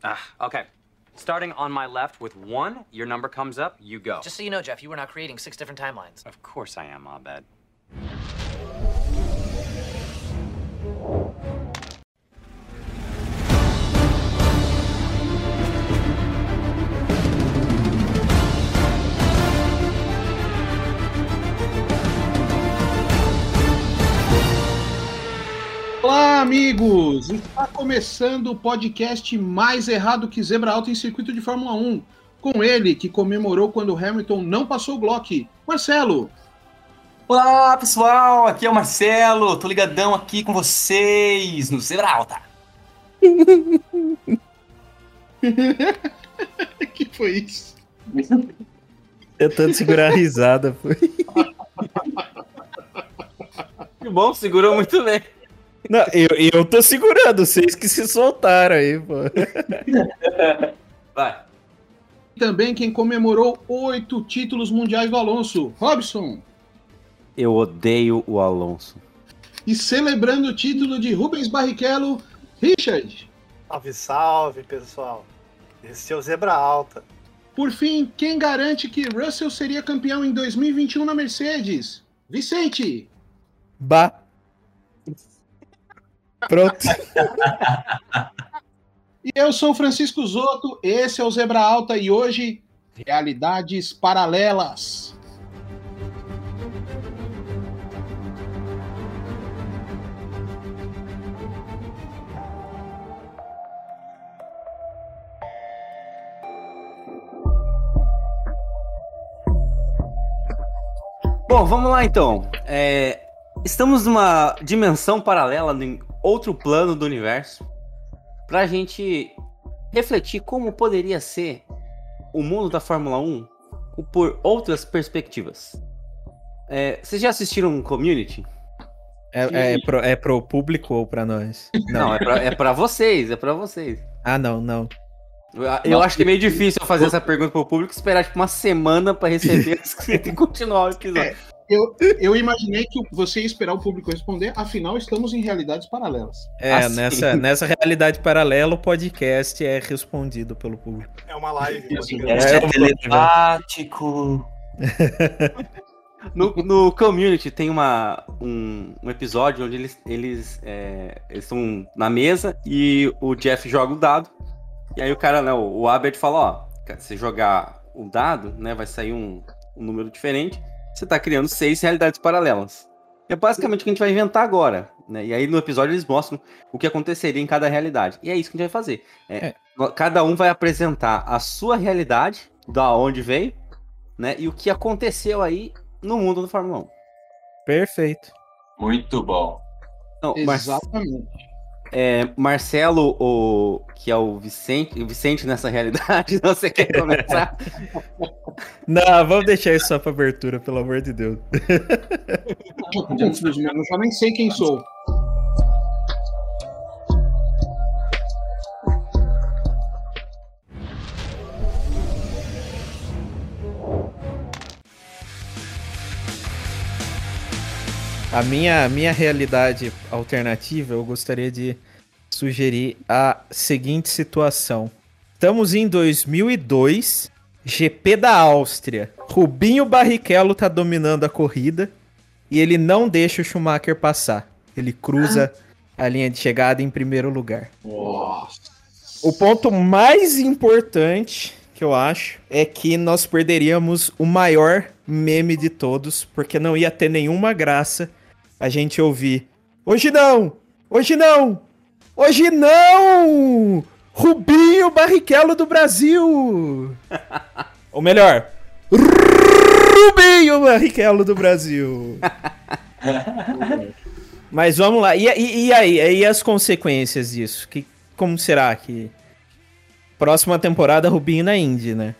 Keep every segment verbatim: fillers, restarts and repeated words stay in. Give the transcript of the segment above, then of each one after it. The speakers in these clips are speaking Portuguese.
Ah, okay. Starting on my left with one, your number comes up, you go. Just so you know, Jeff, you were not creating six different timelines. Of course I am, Abed. Olá, amigos! Está começando o podcast mais errado que Zebra Alta em circuito de Fórmula um, com ele, que comemorou quando Hamilton não passou o Glock, Marcelo! Olá, pessoal! Aqui é o Marcelo, tô ligadão aqui com vocês no Zebra Alta! Que foi isso? Tentando segurar a risada, foi. Que bom, segurou muito bem. Não, eu, eu tô segurando, vocês que se soltaram aí, pô. Vai. Também quem comemorou oito títulos mundiais do Alonso, Robson. Eu odeio o Alonso. E celebrando o título de Rubens Barrichello, Richard. Salve, salve, pessoal. Esse é o Zebra Alta. Por fim, quem garante que Russell seria campeão em dois mil e vinte e um na Mercedes? Vicente. Bah. Pronto. E eu sou o Francisco Zotto, esse é o Zebra Alta e hoje, Realidades Paralelas. Bom, vamos lá então. É, estamos numa dimensão paralela em outro plano do universo, para a gente refletir como poderia ser o mundo da Fórmula um por outras perspectivas. É, vocês já assistiram Community? É, é, pro, é pro público ou para nós? Não, não é, pra, é pra vocês, é pra vocês. Ah, não, não. Eu, eu acho que é meio difícil eu fazer essa pergunta pro público, esperar tipo uma semana para receber e continuar o episódio. É. Eu, eu imaginei que você ia esperar o público responder, afinal estamos em realidades paralelas. É, assim. nessa, nessa realidade paralela o podcast é respondido pelo público. É uma live. É, é telepático. no, no Community tem uma, um, um episódio onde eles, eles, é, eles estão na mesa e o Jeff joga o dado. E aí o cara, né, o, o Albert fala, ó, cara, se jogar o dado, né, vai sair um, um número diferente. Você tá criando seis realidades paralelas. É basicamente o que a gente vai inventar agora, né? E aí no episódio eles mostram o que aconteceria em cada realidade. E é isso que a gente vai fazer. É, é. Cada um vai apresentar a sua realidade, da onde veio, né? E o que aconteceu aí no mundo do Fórmula um. Perfeito. Muito bom. Então, exatamente. Mar... É, Marcelo, o... que é o Vicente, o Vicente nessa realidade, não, você quer começar? Não, vamos deixar isso só para abertura, pelo amor de Deus. Eu já nem sei quem sou. A minha, minha realidade alternativa, eu gostaria de sugerir a seguinte situação. Estamos em dois mil e dois, G P da Áustria. Rubinho Barrichello tá dominando a corrida e ele não deixa o Schumacher passar. Ele cruza ah. a linha de chegada em primeiro lugar. Nossa. O ponto mais importante que eu acho é que nós perderíamos o maior meme de todos, porque não ia ter nenhuma graça a gente ouvir hoje não, hoje não, hoje não, Rubinho Barrichello do Brasil. Ou melhor, Rubinho Barrichello do Brasil. Mas vamos lá, e, e, e aí, e as consequências disso? Que, como será que... Próxima temporada, Rubinho na Indy, né?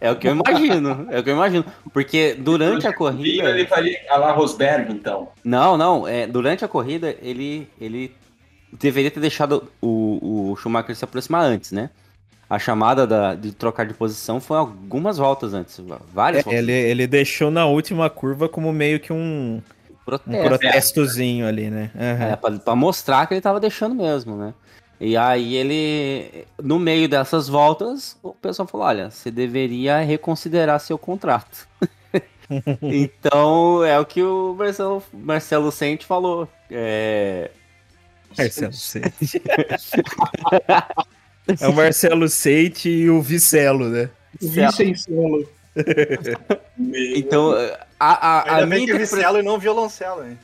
É o que eu imagino, é o que eu imagino, porque durante a corrida... Ele faria a la Rosberg, então. Não, não, é, durante a corrida ele, ele deveria ter deixado o, o Schumacher se aproximar antes, né? A chamada da, de trocar de posição foi algumas voltas antes, várias é, voltas. Ele, ele deixou na última curva como meio que um, Protesto. um protestozinho ali, né? Uhum. É, pra, pra mostrar que ele tava deixando mesmo, né? E aí ele, no meio dessas voltas, o pessoal falou, olha, você deveria reconsiderar seu contrato. Então, é o que o Marcelo, Marcelo Sente falou. É... Marcelo Sente. É o Marcelo Sente e o Vicelo, né? O Vicentelo. Então, a, a, a minha interpretação... Vicelo e não violoncelo, hein?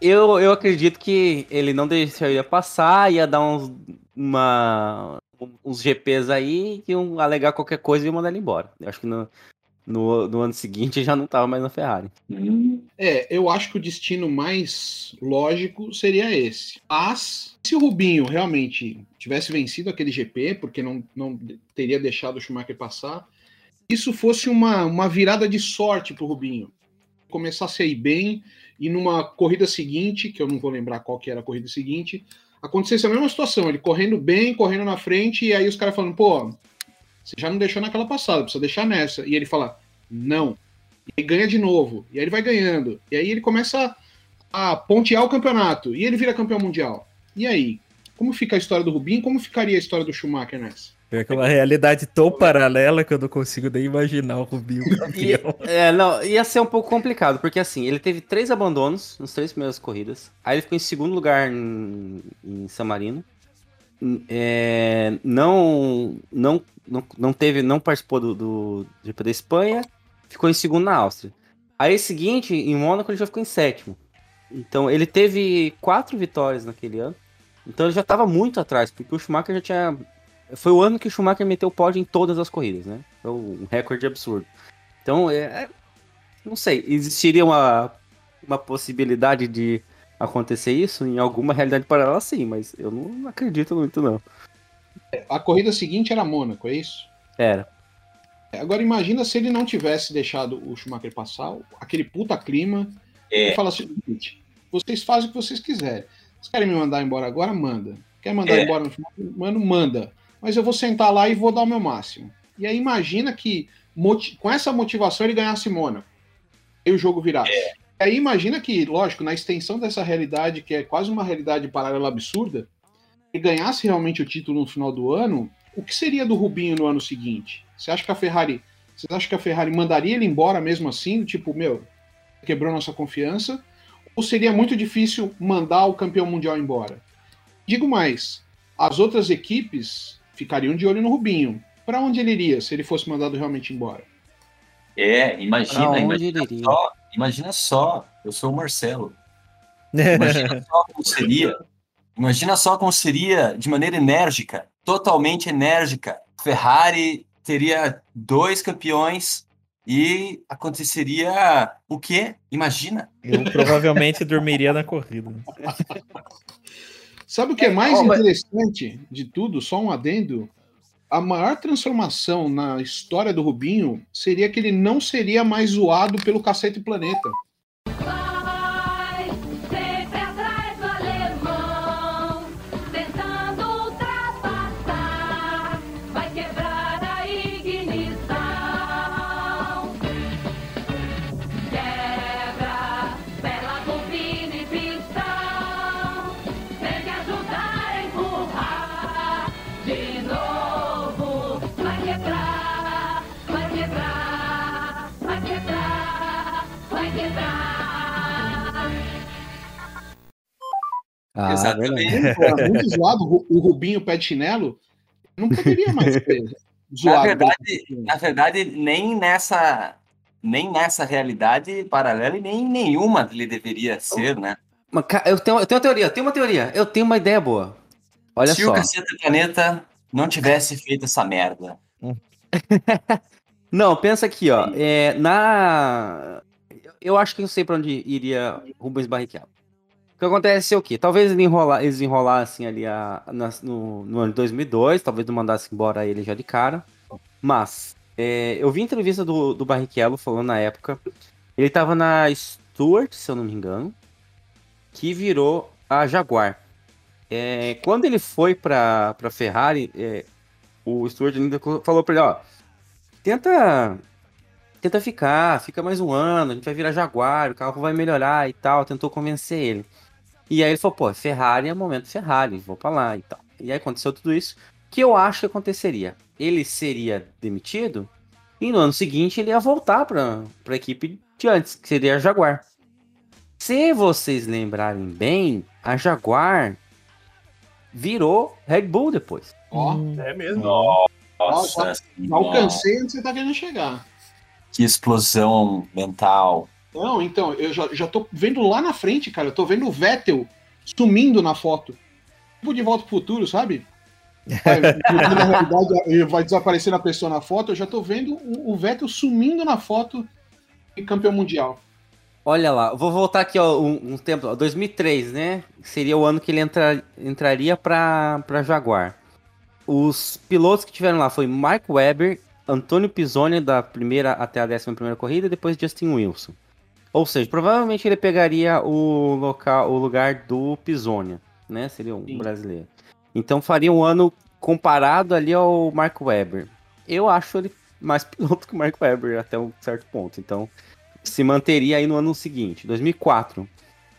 eu, eu acredito que ele não deixaria passar, ia dar uns, uma, uns G Ps aí, que iam alegar qualquer coisa e iam mandar ele embora. Eu acho que no, no, no ano seguinte já não estava mais na Ferrari. É, eu acho que o destino mais lógico seria esse. Mas, se o Rubinho realmente tivesse vencido aquele G P, porque não, não teria deixado o Schumacher passar, isso fosse uma, uma virada de sorte para o Rubinho. Começasse a ir bem, e numa corrida seguinte, que eu não vou lembrar qual que era a corrida seguinte, acontecesse a mesma situação, ele correndo bem, correndo na frente, e aí os caras falando, pô, você já não deixou naquela passada, precisa deixar nessa. E ele fala, não. E ele ganha de novo, e aí ele vai ganhando, e aí ele começa a pontear o campeonato, e ele vira campeão mundial. E aí, como fica a história do Rubinho, como ficaria a história do Schumacher nessa? É uma realidade tão paralela que eu não consigo nem imaginar o Rubinho campeão. E, é, não, ia ser um pouco complicado, porque assim, ele teve três abandonos nas três primeiras corridas, aí ele ficou em segundo lugar em, em San Marino, é, não, não, não, não teve, não participou do, do G P da Espanha, ficou em segundo na Áustria. Aí seguinte, em Mônaco, ele já ficou em sétimo. Então ele teve quatro vitórias naquele ano, então ele já estava muito atrás, porque o Schumacher já tinha... Foi o ano que o Schumacher meteu o pódio em todas as corridas, né? Foi um recorde absurdo. Então, é, não sei, existiria uma, uma possibilidade de acontecer isso em alguma realidade paralela, sim, mas eu não acredito muito, não. A corrida seguinte era Mônaco, é isso? Era. Agora, imagina se ele não tivesse deixado o Schumacher passar, aquele puta clima, é. E fala assim, gente, vocês fazem o que vocês quiserem. Vocês querem me mandar embora agora? Manda. Quer mandar é. embora no Schumacher? Mano, manda. Mas eu vou sentar lá e vou dar o meu máximo. E aí imagina que com essa motivação ele ganhasse Mônaco e o jogo virasse. É. E aí imagina que, lógico, na extensão dessa realidade, que é quase uma realidade paralela absurda, ele ganhasse realmente o título no final do ano, o que seria do Rubinho no ano seguinte? Você acha que a Ferrari, você acha que a Ferrari mandaria ele embora mesmo assim? Tipo, meu, quebrou nossa confiança? Ou seria muito difícil mandar o campeão mundial embora? Digo mais, as outras equipes... ficariam de olho no Rubinho. Para onde ele iria se ele fosse mandado realmente embora? É, imagina, imagina só, imagina só, eu sou o Marcelo. Imagina só como seria, imagina só como seria de maneira enérgica, totalmente enérgica. Ferrari teria dois campeões e aconteceria o quê? Imagina. Eu provavelmente dormiria na corrida. Sabe o que é mais interessante de tudo? Só um adendo. A maior transformação na história do Rubinho seria que ele não seria mais zoado pelo Cacete Planeta. Vai sempre atrás do alemão, tentando ultrapassar, vai quebrar a ignição. Quebra, pela bobina e pistão. Ah, exatamente. É muito zoado. O Rubinho pé de chinelo não poderia mais ser zoado. Na verdade, na verdade nem, nessa, nem nessa realidade paralela e nem nenhuma ele deveria ser, né? Eu tenho, eu tenho uma teoria, eu tenho uma teoria. Eu tenho uma ideia boa. Olha Se só. o Caceta Planeta não tivesse feito essa merda. Não, pensa aqui, ó. É, na... Eu acho que eu sei pra onde iria Rubens Barrichello. O que acontece é o quê? Talvez ele enrola, eles enrolassem ali a, na, no, no ano de dois mil e dois, talvez não mandassem embora ele já de cara. Mas, é, eu vi entrevista do, do Barrichello falando na época, ele tava na Stuart, se eu não me engano, que virou a Jaguar. É, quando ele foi pra, pra Ferrari, é, o Stuart ainda falou pra ele, ó, tenta... Tenta ficar, fica mais um ano, a gente vai virar Jaguar, o carro vai melhorar e tal, tentou convencer ele. E aí ele falou, pô, Ferrari é momento Ferrari, vou pra lá e tal. E aí aconteceu tudo isso. O que eu acho que aconteceria? Ele seria demitido e no ano seguinte ele ia voltar pra, pra equipe de antes, que seria a Jaguar. Se vocês lembrarem bem, a Jaguar virou Red Bull depois. Ó, oh, é mesmo. Nossa, nossa, alcancei onde você tá querendo chegar. Que explosão mental. Não, então, eu já, já tô vendo lá na frente, cara. Eu tô vendo o Vettel sumindo na foto. Tipo De Volta pro Futuro, sabe? Vai, na realidade, ele vai desaparecer a pessoa na foto. Eu já tô vendo o, o Vettel sumindo na foto de campeão mundial. Olha lá, vou voltar aqui ó, um, um tempo, ó, dois mil e três, né? Seria o ano que ele entra, entraria para para Jaguar. Os pilotos que tiveram lá foi Mark Webber, Antônio Pizzoni da primeira até a décima primeira corrida, e depois Justin Wilson. Ou seja, provavelmente ele pegaria o local, o lugar do Pizzoni, né? Seria um Sim. brasileiro. Então faria um ano comparado ali ao Mark Webber. Eu acho ele mais piloto que o Mark Webber até um certo ponto, então... se manteria aí no ano seguinte, dois mil e quatro.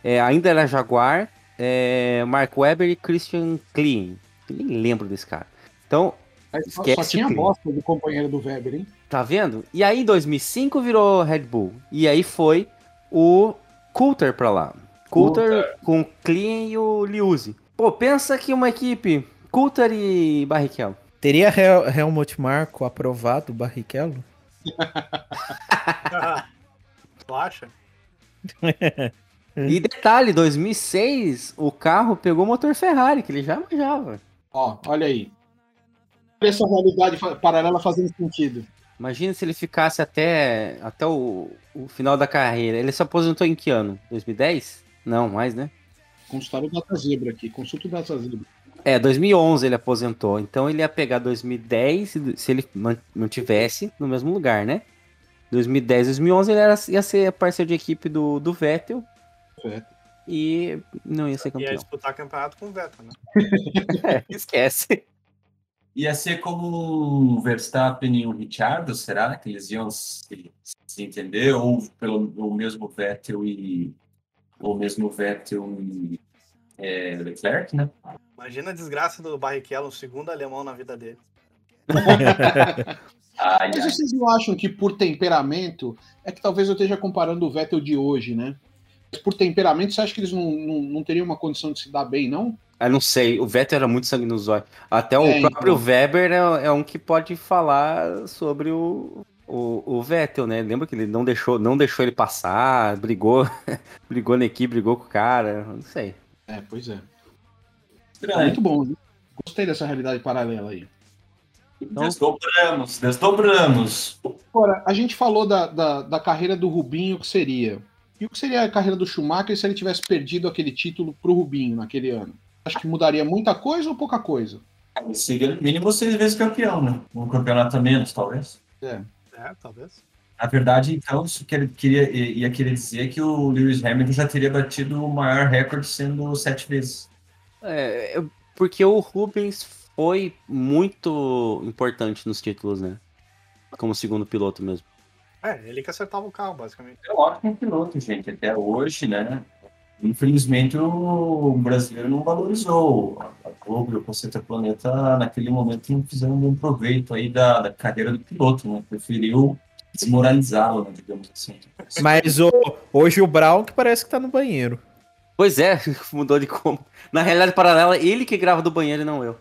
É, ainda era Jaguar, é, Mark Webber e Christian Klein. Eu nem lembro desse cara. Então, mas esquece. Só tinha a bosta do companheiro do Webber, hein? Tá vendo? E aí, em dois mil e cinco, virou Red Bull. E aí foi o Coulter pra lá. Coulter, Coulter. Com Klein e o Liuzzi. Pô, pensa que uma equipe Coulter e Barrichello. Teria Hel- Helmut Marko aprovado o Barrichello? Acha? E detalhe, dois mil e seis o carro pegou o motor Ferrari, que ele já manjava. Ó, olha aí. Essa realidade paralela fazendo sentido. Imagina se ele ficasse até, até o, o final da carreira. Ele se aposentou em que ano? dois mil e dez? Não, mais, né? Consultaram o Data Zebra aqui. Consulta o Data Zebra. É, dois mil e onze ele aposentou. Então ele ia pegar dois mil e dez se ele mantivesse no mesmo lugar, né? dois mil e dez, dois mil e onze, ele era, ia ser parceiro de equipe do, do Vettel. É. E não ia ser campeão. Ia disputar campeonato com o Vettel, né? É, esquece. Ia ser como o Verstappen e o Richard, será que eles iam se, se entender? Ou pelo ou mesmo Vettel e... Ou mesmo Vettel e é, Leclerc, né? Imagina a desgraça do Barrichello, o segundo alemão na vida dele. Ai, mas vocês não acham que por temperamento, é que talvez eu esteja comparando o Vettel de hoje, né? Mas por temperamento, você acha que eles não, não, não teriam uma condição de se dar bem, não? Eu não sei, o Vettel era muito sangue nos olhos. Até é, o próprio então. Webber é, é um que pode falar sobre o, o, o Vettel, né? Lembra que ele não deixou, não deixou ele passar, brigou, brigou na equipe, brigou com o cara, não sei. É, pois é. Estranho. É muito bom, né? Gostei dessa realidade paralela aí. Então... Desdobramos, desdobramos. Agora, a gente falou da, da, da carreira do Rubinho, que seria. E o que seria a carreira do Schumacher se ele tivesse perdido aquele título pro Rubinho naquele ano? Acho que mudaria muita coisa ou pouca coisa? É, seria no mínimo seis vezes campeão, né? Um campeonato a menos, talvez. É, é talvez. Na verdade, então, isso que ele queria, ia querer dizer que o Lewis Hamilton já teria batido o maior recorde sendo sete vezes. É, porque o Rubens... foi muito importante nos títulos, né? Como segundo piloto mesmo. É, ele que acertava o carro, basicamente. É um ótimo piloto, gente, até hoje, né? Infelizmente, o brasileiro não valorizou a Globo e o Conceito Planeta naquele momento não fizeram um bom proveito aí da, da carreira do piloto, né? Preferiu desmoralizá-lo, né? Digamos assim. Mas o, hoje o Brown que parece que tá no banheiro. Pois é, mudou de como. Na realidade paralela, ele que grava do banheiro e não eu.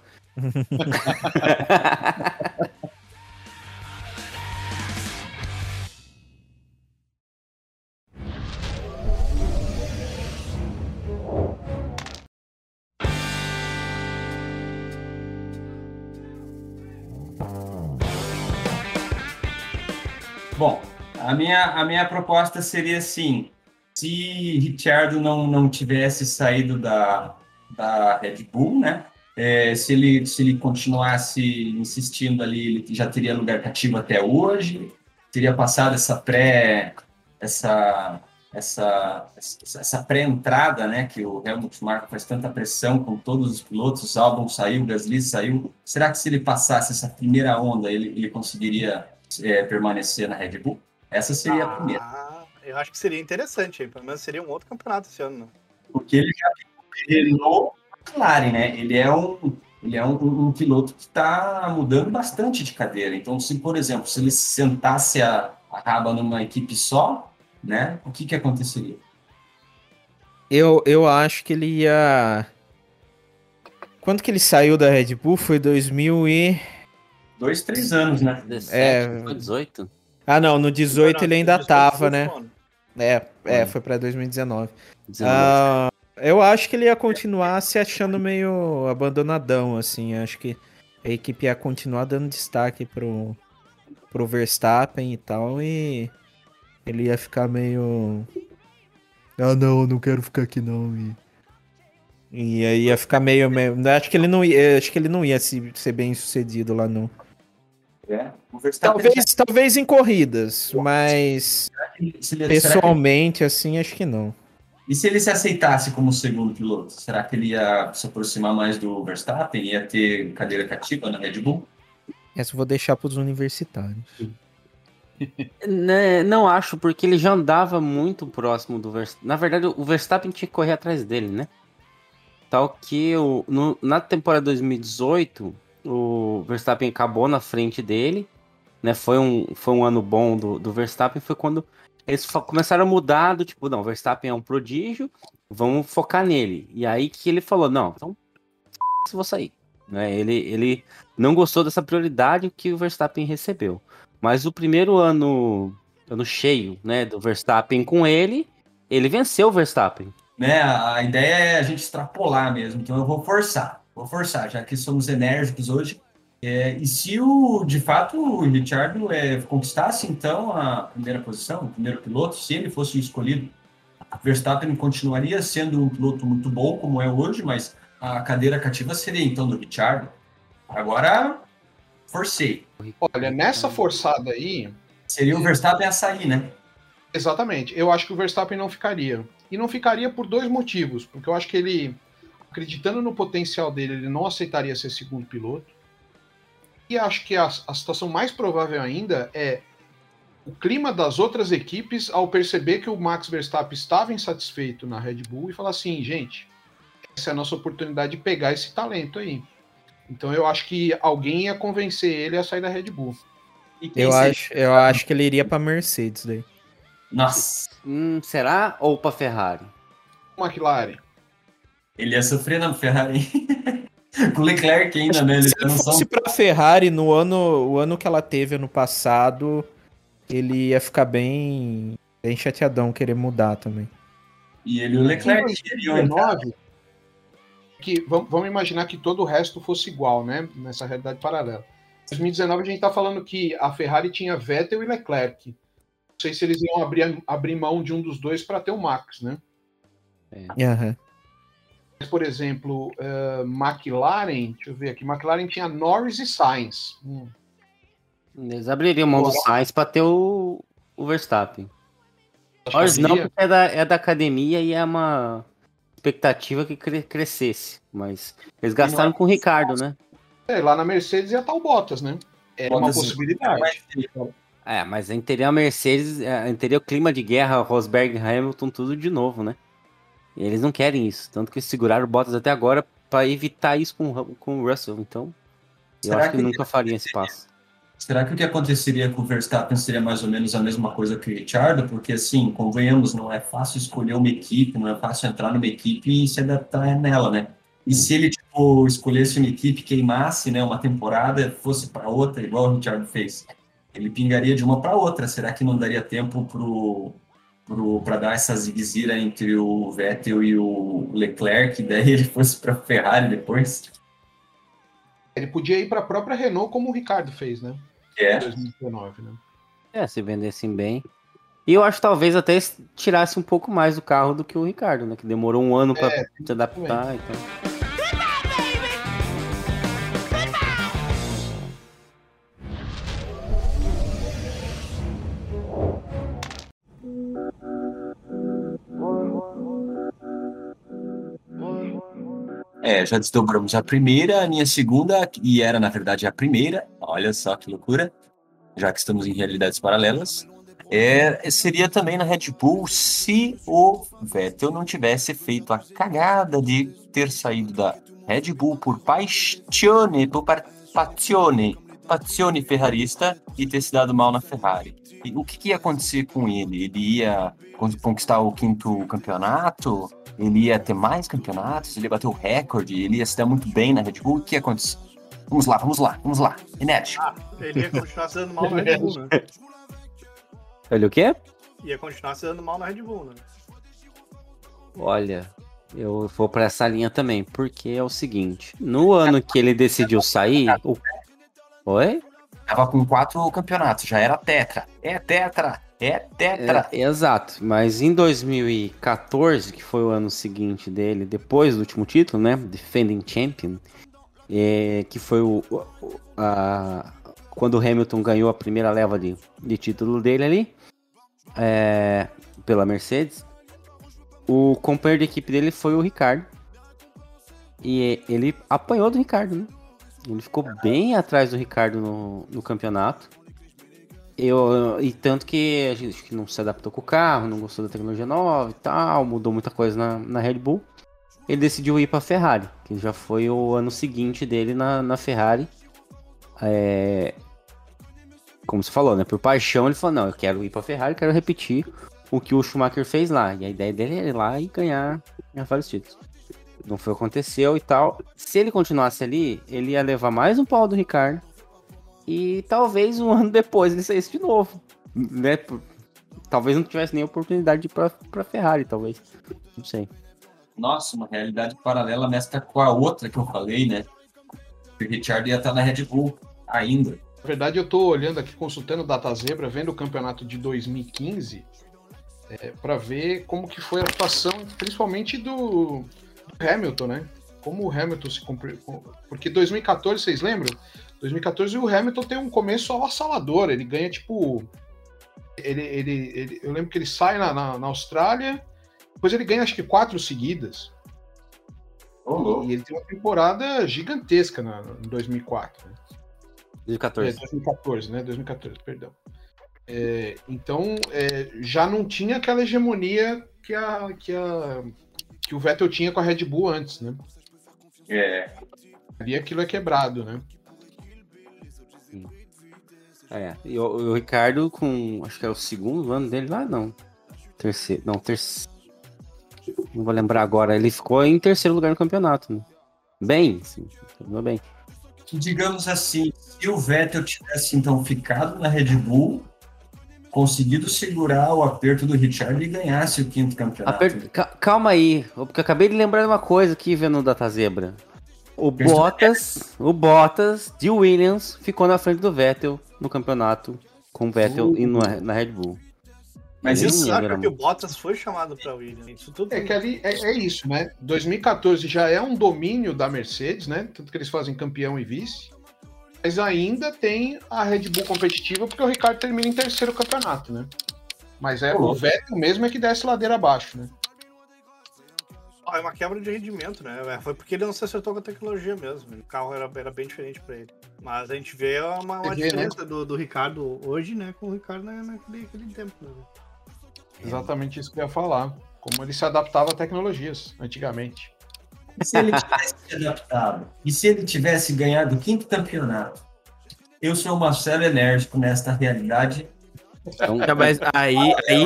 Bom, a minha, a minha proposta seria assim: se Ricciardo não, não tivesse saído da, da Red Bull, né? É, se, ele, se ele continuasse insistindo ali, ele já teria lugar cativo até hoje, teria passado essa pré, essa, essa, essa pré-entrada, né, que o Helmut Marko faz tanta pressão com todos os pilotos, o Albon saiu, o Gasly saiu. Será que se ele passasse essa primeira onda, ele, ele conseguiria é, permanecer na Red Bull? Essa seria ah, a primeira. Eu acho que seria interessante, pelo menos seria um outro campeonato esse ano. Porque ele já... Renault McLaren, né? Ele é um, ele é um, um piloto que está mudando bastante de cadeira. Então, se, por exemplo, se ele sentasse a, a raba numa equipe só, né? O que que aconteceria? Eu, eu acho que ele ia... Quando que ele saiu da Red Bull? Foi dois mil e... Dois, três anos, né? dezessete, é... foi dezoito. Ah, não, no dezoito não, não, ele ainda estava, né? É, é, foi para dois mil e dezenove. Ah, eu acho que ele ia continuar se achando meio abandonadão, assim. Acho que a equipe ia continuar dando destaque pro, pro Verstappen e tal, e ele ia ficar meio... Ah, não, não quero ficar aqui, não. E, e aí ia ficar meio... meio... Acho, que ele não ia, acho que ele não ia se, ser bem sucedido lá, não. É. O talvez, já... talvez em corridas, mas ele, ele, pessoalmente, ele... assim, acho que não. E se ele se aceitasse como segundo piloto, será que ele ia se aproximar mais do Verstappen? Ia ter cadeira cativa na Red Bull? Essa eu vou deixar para os universitários. Né, não acho, porque ele já andava muito próximo do Verstappen. Na verdade, o Verstappen tinha que correr atrás dele, né? Tal que o, no, na temporada dois mil e dezoito... o Verstappen acabou na frente dele, né? Foi um, foi um ano bom do, do Verstappen, foi quando eles fo- começaram a mudar do tipo, não, o Verstappen é um prodígio, vamos focar nele. E aí que ele falou, não, então se vou sair. Né? Ele, ele não gostou dessa prioridade que o Verstappen recebeu. Mas o primeiro ano, ano cheio, né, do Verstappen com ele, ele venceu o Verstappen. Né, a ideia é a gente extrapolar mesmo, então eu vou forçar. Vou forçar, já que somos enérgicos hoje. É, e se, o, de fato, o Ricciardo é, conquistasse, então, a primeira posição, o primeiro piloto, se ele fosse escolhido, Verstappen continuaria sendo um piloto muito bom, como é hoje, mas a cadeira cativa seria, então, do Ricciardo. Agora, forcei. Olha, nessa forçada aí... Seria o Verstappen a sair, né? Exatamente. Eu acho que o Verstappen não ficaria. E não ficaria por dois motivos, porque eu acho que ele... acreditando no potencial dele, ele não aceitaria ser segundo piloto. E acho que a, a situação mais provável ainda é o clima das outras equipes ao perceber que o Max Verstappen estava insatisfeito na Red Bull e falar assim, gente, essa é a nossa oportunidade de pegar esse talento aí. Então eu acho que alguém ia convencer ele a sair da Red Bull. E eu acho, eu acho que ele iria para Mercedes daí. Nossa. Hum, será? Ou para Ferrari? McLaren. Ele ia sofrer na Ferrari. Com o Leclerc ainda, né? Eles se ele fosse são... pra Ferrari, no ano, o ano que ela teve ano passado, ele ia ficar bem, bem chateadão, querer mudar também. E ele o Leclerc queria nove. Que, vamos, vamos imaginar que todo o resto fosse igual, né? Nessa realidade paralela. Em dois mil e dezenove a gente tá falando que a Ferrari tinha Vettel e Leclerc. Não sei se eles iam abrir, abrir mão de um dos dois para ter o Max, né? Aham. É. Uhum. Por exemplo, uh, McLaren, deixa eu ver aqui, McLaren tinha Norris e Sainz. Hum. Eles abririam mão do Sainz para ter o, o Verstappen. Norris não, porque é da, é da academia e é uma expectativa que cre- crescesse, mas eles gastaram com o Ricardo, né? É, lá na Mercedes ia estar o Bottas, né? Era Bottas, uma possibilidade. É, mas aí teria a Mercedes, aí teria o clima de guerra, Rosberg, Hamilton, tudo de novo, né? Eles não querem isso, tanto que seguraram o Bottas até agora para evitar isso com, com o Russell, então eu será acho que, que nunca faria esse passo. Será que o que aconteceria com o Verstappen seria mais ou menos a mesma coisa que o Ricciardo? Porque assim, convenhamos, não é fácil escolher uma equipe, não é fácil entrar numa equipe e se adaptar nela, né? E se ele, tipo, escolhesse uma equipe, queimasse, né, uma temporada, fosse para outra, igual o Ricciardo fez, ele pingaria de uma para outra, será que não daria tempo pro... para dar essa zigue-zira entre o Vettel e o Leclerc, daí ele fosse para Ferrari depois? Ele podia ir para a própria Renault, como o Ricardo fez, né? É. Em dois mil e dezenove, né? É, se vendessem bem. E eu acho que talvez até tirasse um pouco mais do carro do que o Ricardo, né? Que demorou um ano para é, se adaptar e tal. É, já desdobramos a primeira, a minha segunda, e era, na verdade, a primeira. Olha só que loucura, já que estamos em realidades paralelas. É, seria também na Red Bull se o Vettel não tivesse feito a cagada de ter saído da Red Bull por paixone, por passione, passione ferrarista e ter se dado mal na Ferrari. E o que, que ia acontecer com ele? Ele ia conquistar o quinto campeonato? Ele ia ter mais campeonatos? Ele ia bater o recorde? Ele ia se dar muito bem na Red Bull? O que ia acontecer? Vamos lá, vamos lá, vamos lá. Enérgico. Ah, ele ia continuar sendo mal na Red Bull, né? Olha o quê? Ia continuar sendo mal na Red Bull, né? Olha, eu vou pra essa linha também, porque é o seguinte. No ano que ele decidiu sair... O... Oi? Tava com quatro campeonatos, já era tetra. É tetra, é tetra. É, exato, mas em dois mil e catorze, que foi o ano seguinte dele, depois do último título, né? Defending Champion... É, que foi o, a, quando o Hamilton ganhou a primeira leva de, de título dele ali, é, pela Mercedes. O companheiro de equipe dele foi o Ricardo. E ele apanhou do Ricardo, né? Ele ficou bem atrás do Ricardo no, no campeonato. Eu, e tanto que a gente não se adaptou com o carro, não gostou da tecnologia nova e tal, mudou muita coisa na, na Red Bull. Ele decidiu ir para a Ferrari, que já foi o ano seguinte dele na, na Ferrari. É... Como você falou, né? Por paixão, ele falou, não, eu quero ir para a Ferrari, quero repetir o que o Schumacher fez lá. E a ideia dele era ir lá e ganhar, ganhar vários títulos. Não foi o que aconteceu e tal. Se ele continuasse ali, ele ia levar mais um pau do Ricardo. E talvez um ano depois ele saísse de novo, né? Por... Talvez não tivesse nem oportunidade de ir para a Ferrari, talvez. Não sei. Nossa, uma realidade paralela mescla com a outra que eu falei, né? O Richard ia estar na Red Bull ainda. Na verdade, eu estou olhando aqui, consultando o Data Zebra, vendo o campeonato de dois mil e quinze, é, para ver como que foi a atuação, principalmente do, do Hamilton, né? Como o Hamilton se cumpriu. Porque dois mil e catorze, vocês lembram? dois mil e catorze o Hamilton tem um começo avassalador, ele ganha tipo... Ele, ele, ele, eu lembro que ele sai na, na, na Austrália... Depois ele ganha acho que quatro seguidas. Oh, e ele tem uma temporada gigantesca na, em dois mil e quatro. Né? dois mil e catorze. É, dois mil e catorze, né? dois mil e catorze, perdão. É, então é, já não tinha aquela hegemonia que, a, que, a, que o Vettel tinha com a Red Bull antes, né? É. Ali aquilo é quebrado, né? Sim. É, e o, o Ricardo com, acho que é o segundo ano dele lá, não. Terceiro, não, terceiro. Não vou lembrar agora, ele ficou em terceiro lugar no campeonato, né? Bem, sim, terminou bem. Digamos assim, se o Vettel tivesse então ficado na Red Bull, conseguido segurar o aperto do Richard e ganhasse o quinto campeonato. Aperto... Calma aí, porque eu acabei de lembrar de uma coisa aqui vendo o Data Zebra. O Bottas, o Bottas de Williams ficou na frente do Vettel no campeonato com o Vettel uh. na Red Bull. Mas isso sabe que o Bottas foi chamado para Williams. Isso tudo é que ali é, é isso, né? dois mil e catorze já é um domínio da Mercedes, né? Tanto que eles fazem campeão e vice. Mas ainda tem a Red Bull competitiva, porque o Ricardo termina em terceiro campeonato, né? Mas é Pô, o Vettel mesmo é que desce ladeira abaixo, né? É uma quebra de rendimento, né? Foi porque ele não se acertou com a tecnologia mesmo. O carro era, era bem diferente para ele. Mas a gente vê uma, uma diferença, né? do, do Ricardo hoje, né? Com o Ricardo na, naquele aquele tempo, né? Exatamente isso que eu ia falar. Como ele se adaptava a tecnologias antigamente. E se ele tivesse se adaptado? E se ele tivesse ganhado o quinto campeonato? Eu sou o Marcelo Enérgico nesta realidade. Então, mas aí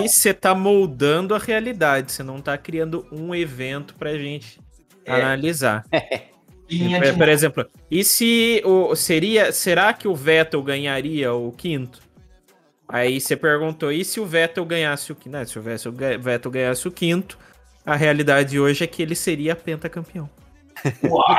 você aí tá moldando a realidade. Você não tá criando um evento pra gente é. analisar. É. Por, por exemplo, e se o, seria, será que o Vettel ganharia o quinto? Aí você perguntou, e se o Vettel ganhasse o quinto? Não, se o Vettel ganhasse o quinto, a realidade hoje é que ele seria pentacampeão. Uau!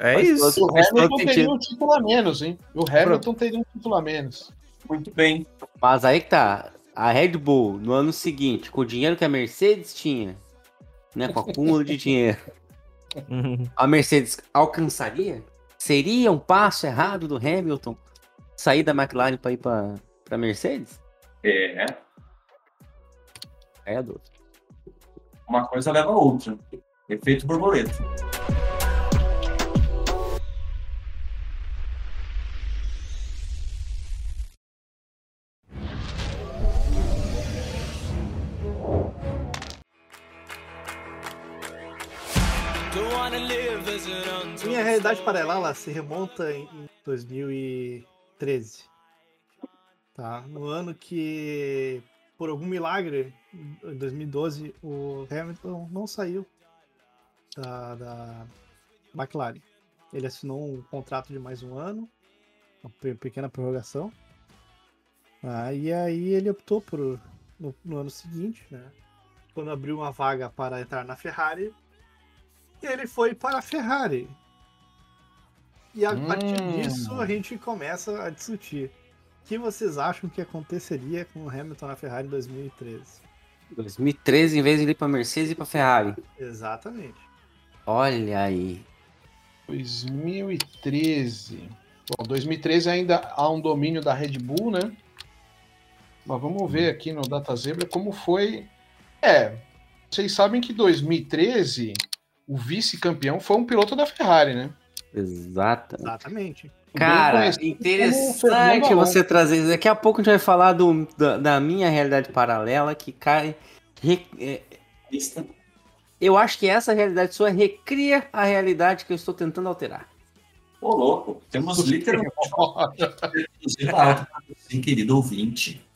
É mas isso. O Hamilton teria um título a menos, hein? O Hamilton teria um título a menos. Muito bem. Mas aí que tá. A Red Bull, no ano seguinte, com o dinheiro que a Mercedes tinha, né? Com o acúmulo de dinheiro, a Mercedes alcançaria? Seria um passo errado do Hamilton sair da McLaren para ir para a Mercedes? É. É, adulto. Uma coisa leva a outra. Efeito borboleta. Minha realidade paralela se remonta em dois mil e treze, tá? No ano que, por algum milagre, em dois mil e doze, o Hamilton não saiu da, da McLaren. Ele assinou um contrato de mais um ano, uma pequena prorrogação. Ah, e aí ele optou por, no, no ano seguinte, né, quando abriu uma vaga para entrar na Ferrari, ele foi para a Ferrari. E a hum. partir disso a gente começa a discutir. O que vocês acham que aconteceria com o Hamilton na Ferrari em dois mil e treze? dois mil e treze, em vez de ir para a Mercedes e para a Ferrari. Exatamente. Olha aí. dois mil e treze. Bom, dois mil e treze ainda há um domínio da Red Bull, né? Mas vamos ver aqui no Data Zebra como foi. É, vocês sabem que dois mil e treze o vice-campeão foi um piloto da Ferrari, né? Exato. Exatamente. Cara, interessante você trazer isso. Daqui a pouco a gente vai falar do, da, da minha realidade paralela que cai... Re, é, eu acho que essa realidade sua recria a realidade que eu estou tentando alterar. Ô, louco, temos literalmente um querido ouvinte.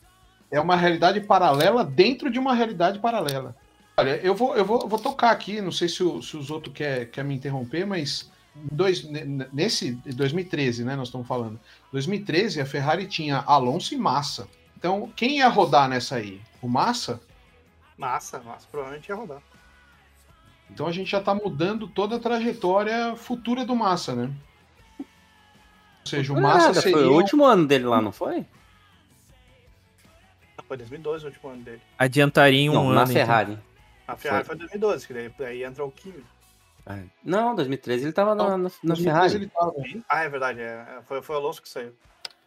É uma realidade paralela dentro de uma realidade paralela. Olha, eu vou, eu vou, vou tocar aqui, não sei se, o, se os outros querem quer me interromper, mas dois, nesse dois mil e treze, né, nós estamos falando, dois mil e treze a Ferrari tinha Alonso e Massa. Então, quem ia rodar nessa aí? O Massa? Massa, Massa provavelmente ia rodar. Então a gente já está mudando toda a trajetória futura do Massa, né? Ou seja, o Massa nada, seria... Foi o último ano dele lá, não foi? Foi dois mil e doze o último ano dele. Adiantaria em um não, ano. Na Ferrari. Então. Na Ferrari foi, foi dois mil e doze, que daí aí entrou o Kimi. Ah, não, dois mil e treze ele tava não, na, na, na Ferrari. Ele tava. Ah, é verdade. É, foi, foi o Alonso que saiu.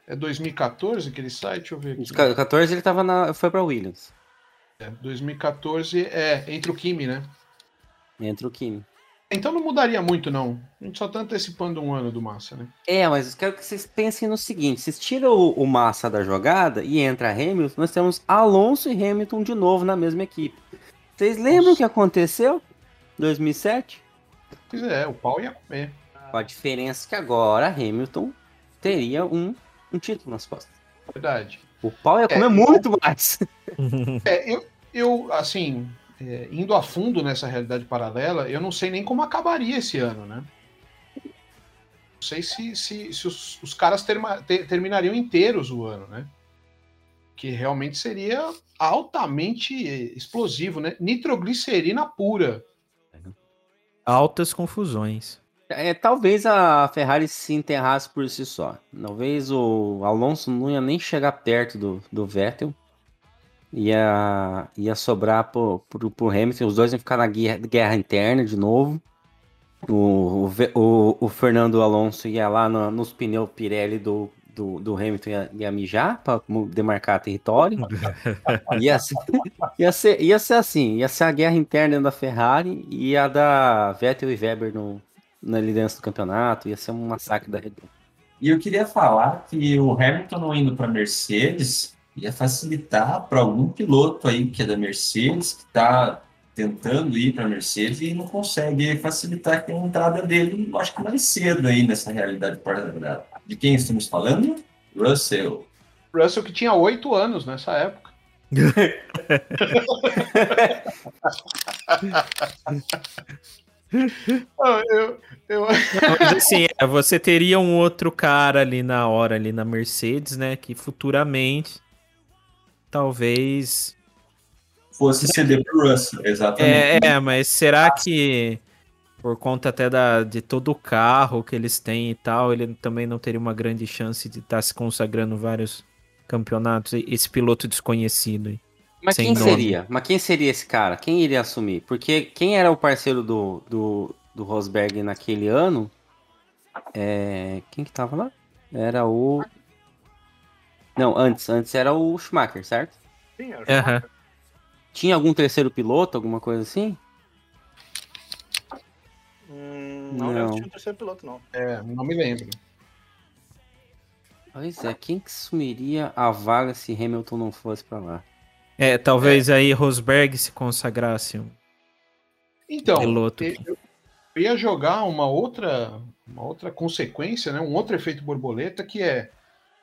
É dois mil e quatorze que ele sai? Deixa eu ver aqui. dois mil e quatorze ele tava na, foi pra Williams. É, dois mil e quatorze é entre o Kimi, né? Entre o Kimi. Então não mudaria muito, não. A gente só tá antecipando um ano do Massa, né? É, mas eu quero que vocês pensem no seguinte. Vocês tiram o, o Massa da jogada e entra Hamilton, nós temos Alonso e Hamilton de novo na mesma equipe. Vocês lembram o que aconteceu em dois mil e sete? Pois é, o pau ia comer. Com a diferença que agora Hamilton teria um, um título nas costas. Verdade. O pau ia comer é, muito eu... mais. É, eu, eu assim... É, indo a fundo nessa realidade paralela, eu não sei nem como acabaria esse ano, né? Não sei se, se, se os, os caras terma, ter, terminariam inteiros o ano, né? Que realmente seria altamente explosivo, né? Nitroglicerina pura. Altas confusões. É, talvez a Ferrari se enterrasse por si só. Talvez o Alonso não ia nem chegar perto do, do Vettel. Ia, ia sobrar pro, pro, pro Hamilton, os dois iam ficar na guerra, guerra interna de novo. O, o, o Fernando Alonso ia lá no, nos pneus Pirelli do, do, do Hamilton, ia, ia mijar para demarcar território. ia, ser, ia, ser, ia ser assim, ia ser a guerra interna da Ferrari e a da Vettel e Webber no, na liderança do campeonato, ia ser um massacre da Red Bull. E eu queria falar que o Hamilton não indo para Mercedes... ia facilitar para algum piloto aí que é da Mercedes, que está tentando ir para a Mercedes e não consegue facilitar a entrada dele, acho que mais cedo aí nessa realidade. De quem estamos falando? Russell. Russell que tinha oito anos nessa época. eu, eu... Assim, você teria um outro cara ali na hora, ali na Mercedes, né, que futuramente... talvez fosse ceder pro Russell, exatamente. É, é, mas será que por conta até da, de todo o carro que eles têm e tal, ele também não teria uma grande chance de estar tá se consagrando vários campeonatos? Esse piloto desconhecido. Mas quem nome. seria? Mas quem seria esse cara? Quem iria assumir? Porque quem era o parceiro do, do, do Rosberg naquele ano? É... Quem que tava lá? Era o... Não, antes, antes era o Schumacher, certo? Sim, era o Schumacher. Uhum. Tinha algum terceiro piloto, alguma coisa assim? Hum, não, não tinha um terceiro piloto, não. É, não me lembro. Pois é, quem que sumiria a vaga se Hamilton não fosse pra lá? É, talvez é. aí Rosberg se consagrasse um então, piloto. Eu, ia jogar uma outra, uma outra consequência, né? Um outro efeito borboleta, que é,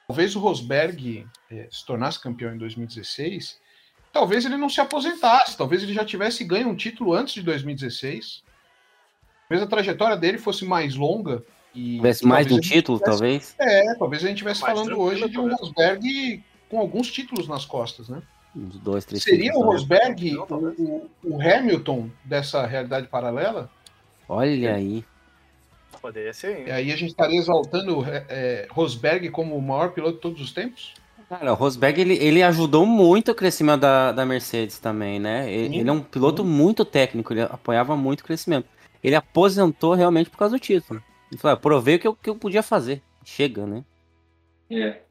talvez o Rosberg é, se tornasse campeão em dois mil e dezesseis, talvez ele não se aposentasse, talvez ele já tivesse ganho um título antes de dois mil e dezesseis, talvez a trajetória dele fosse mais longa. E tivesse mais de um título, tivesse, talvez? É, talvez a gente estivesse falando hoje de um Rosberg com alguns títulos nas costas, né? Uns dois, três. Seria o Rosberg o, o Hamilton dessa realidade paralela? Olha aí. Poderia ser, hein? E aí a gente estaria exaltando é, Rosberg como o maior piloto de todos os tempos? Cara, o Rosberg, ele, ele ajudou muito o crescimento da, da Mercedes também, né? Ele, hum, ele é um piloto hum. muito técnico, ele apoiava muito o crescimento. Ele aposentou realmente por causa do título. Ele falou, ah, provei o que eu, que eu podia fazer. Chega, né? É.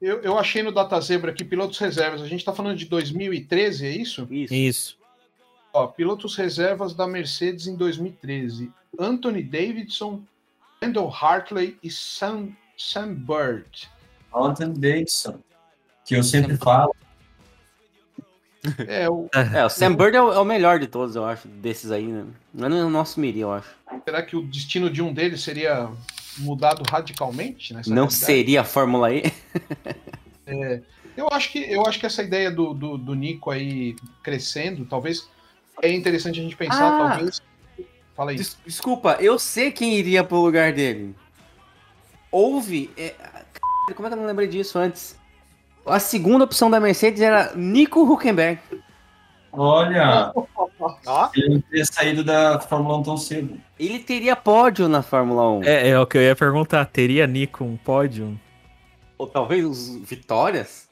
Eu, eu achei no Data Zebra aqui, pilotos reservas. A gente tá falando de dois mil e treze, é isso? Isso. Isso. Ó, pilotos reservas da Mercedes em dois mil e treze. Anthony Davidson, Randall Hartley e Sam, Sam Bird. Anthony Davidson, que eu sempre falo. É, o, é, o Sam Bird é o, é o melhor de todos, eu acho, desses aí, né? Não é o nosso miri, eu acho. Será que o destino de um deles seria mudado radicalmente nessa Não realidade? Seria a Fórmula E? É, eu, acho que, eu acho que essa ideia do, do, do Nico aí crescendo, talvez, é interessante a gente pensar, ah, talvez... Fala aí. Des, desculpa, eu sei quem iria pro lugar dele. Houve... É, c... Como é que eu não lembrei disso antes? A segunda opção da Mercedes era Nico Hülkenberg. Olha, ah. ele não teria saído da Fórmula um tão cedo. Ele teria pódio na Fórmula um. É, é o que eu ia perguntar. Teria Nico um pódio? Ou talvez vitórias?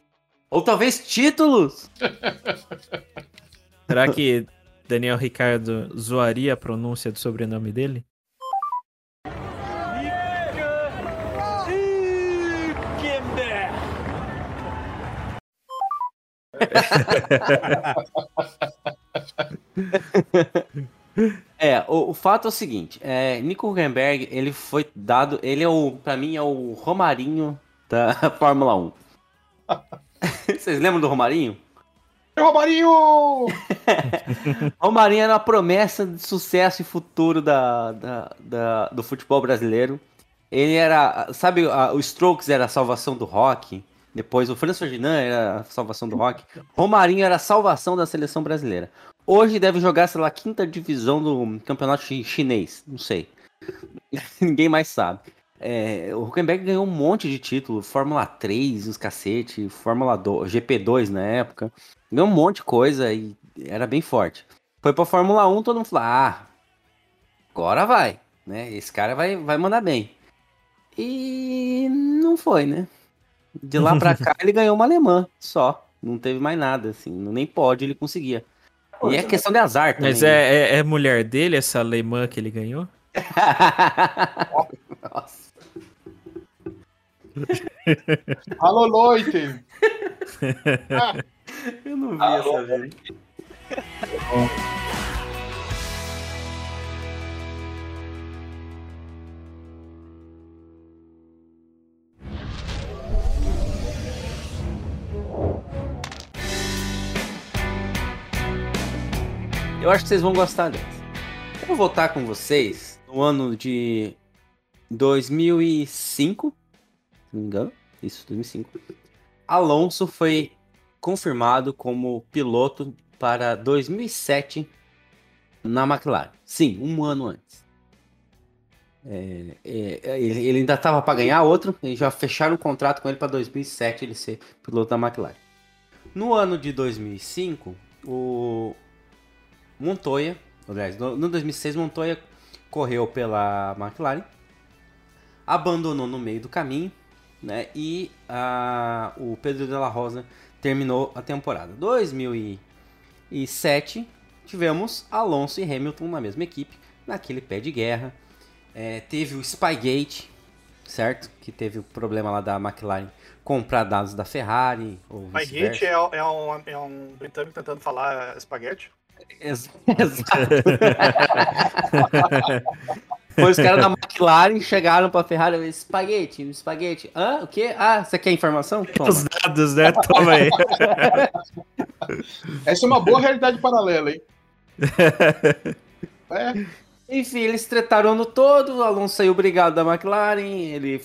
Ou talvez títulos? Será que Daniel Ricciardo zoaria a pronúncia do sobrenome dele? É, o, o fato é o seguinte, é, Nico Hülkenberg, ele foi dado, ele é o, pra mim é o Romarinho da Fórmula um. Vocês lembram do Romarinho? Romarinho! Romarinho era a promessa de sucesso e futuro da, da, da, do futebol brasileiro. Ele era, sabe, a, o Strokes era a salvação do rock. Depois o Franz Ferdinand era a salvação do rock. Romarinho era a salvação da seleção brasileira. Hoje deve jogar, sei lá, a quinta divisão do campeonato chinês. Não sei. Ninguém mais sabe. É, o Hülkenberg ganhou um monte de título. Fórmula três, os cacete. Fórmula dois, G P dois na época. Ganhou um monte de coisa e era bem forte. Foi pra Fórmula um, todo mundo falou, ah, agora vai, né? Esse cara vai, vai mandar bem. E não foi, né? De lá pra cá, ele ganhou uma alemã só. Não teve mais nada, assim. Nem pode, ele conseguia. E é questão de azar também. Mas é, é, é mulher dele, essa alemã que ele ganhou? Nossa. Alô, Leute! Eu não vi Alô, essa, velho. Eu acho que vocês vão gostar dessa. Eu vou voltar com vocês no ano de dois mil e cinco, se não me engano, isso, dois mil e cinco. Alonso foi confirmado como piloto para dois mil e sete na McLaren. Sim, um ano antes. É, é, ele ainda estava para ganhar outro, e já fecharam o contrato com ele para dois mil e sete, ele ser piloto da McLaren. No ano de dois mil e cinco, o... Montoya, aliás, no dois mil e seis Montoya correu pela McLaren, abandonou no meio do caminho, né? E a, o Pedro de la Rosa terminou a temporada. dois mil e sete tivemos Alonso e Hamilton na mesma equipe, naquele pé de guerra. É, teve o Spygate, certo? Que teve o problema lá da McLaren comprar dados da Ferrari. Ou Spygate é, é, um, é um britânico tentando falar espaguete? Exato. Foi os caras da McLaren, chegaram pra Ferrari e espaguete, espaguete. Hã? O quê? Ah, você quer informação? Toma. Os dados, né? Toma aí. Essa é uma boa realidade paralela, hein? É. Enfim, eles tretaram no todo, o Alonso saiu brigado da McLaren, ele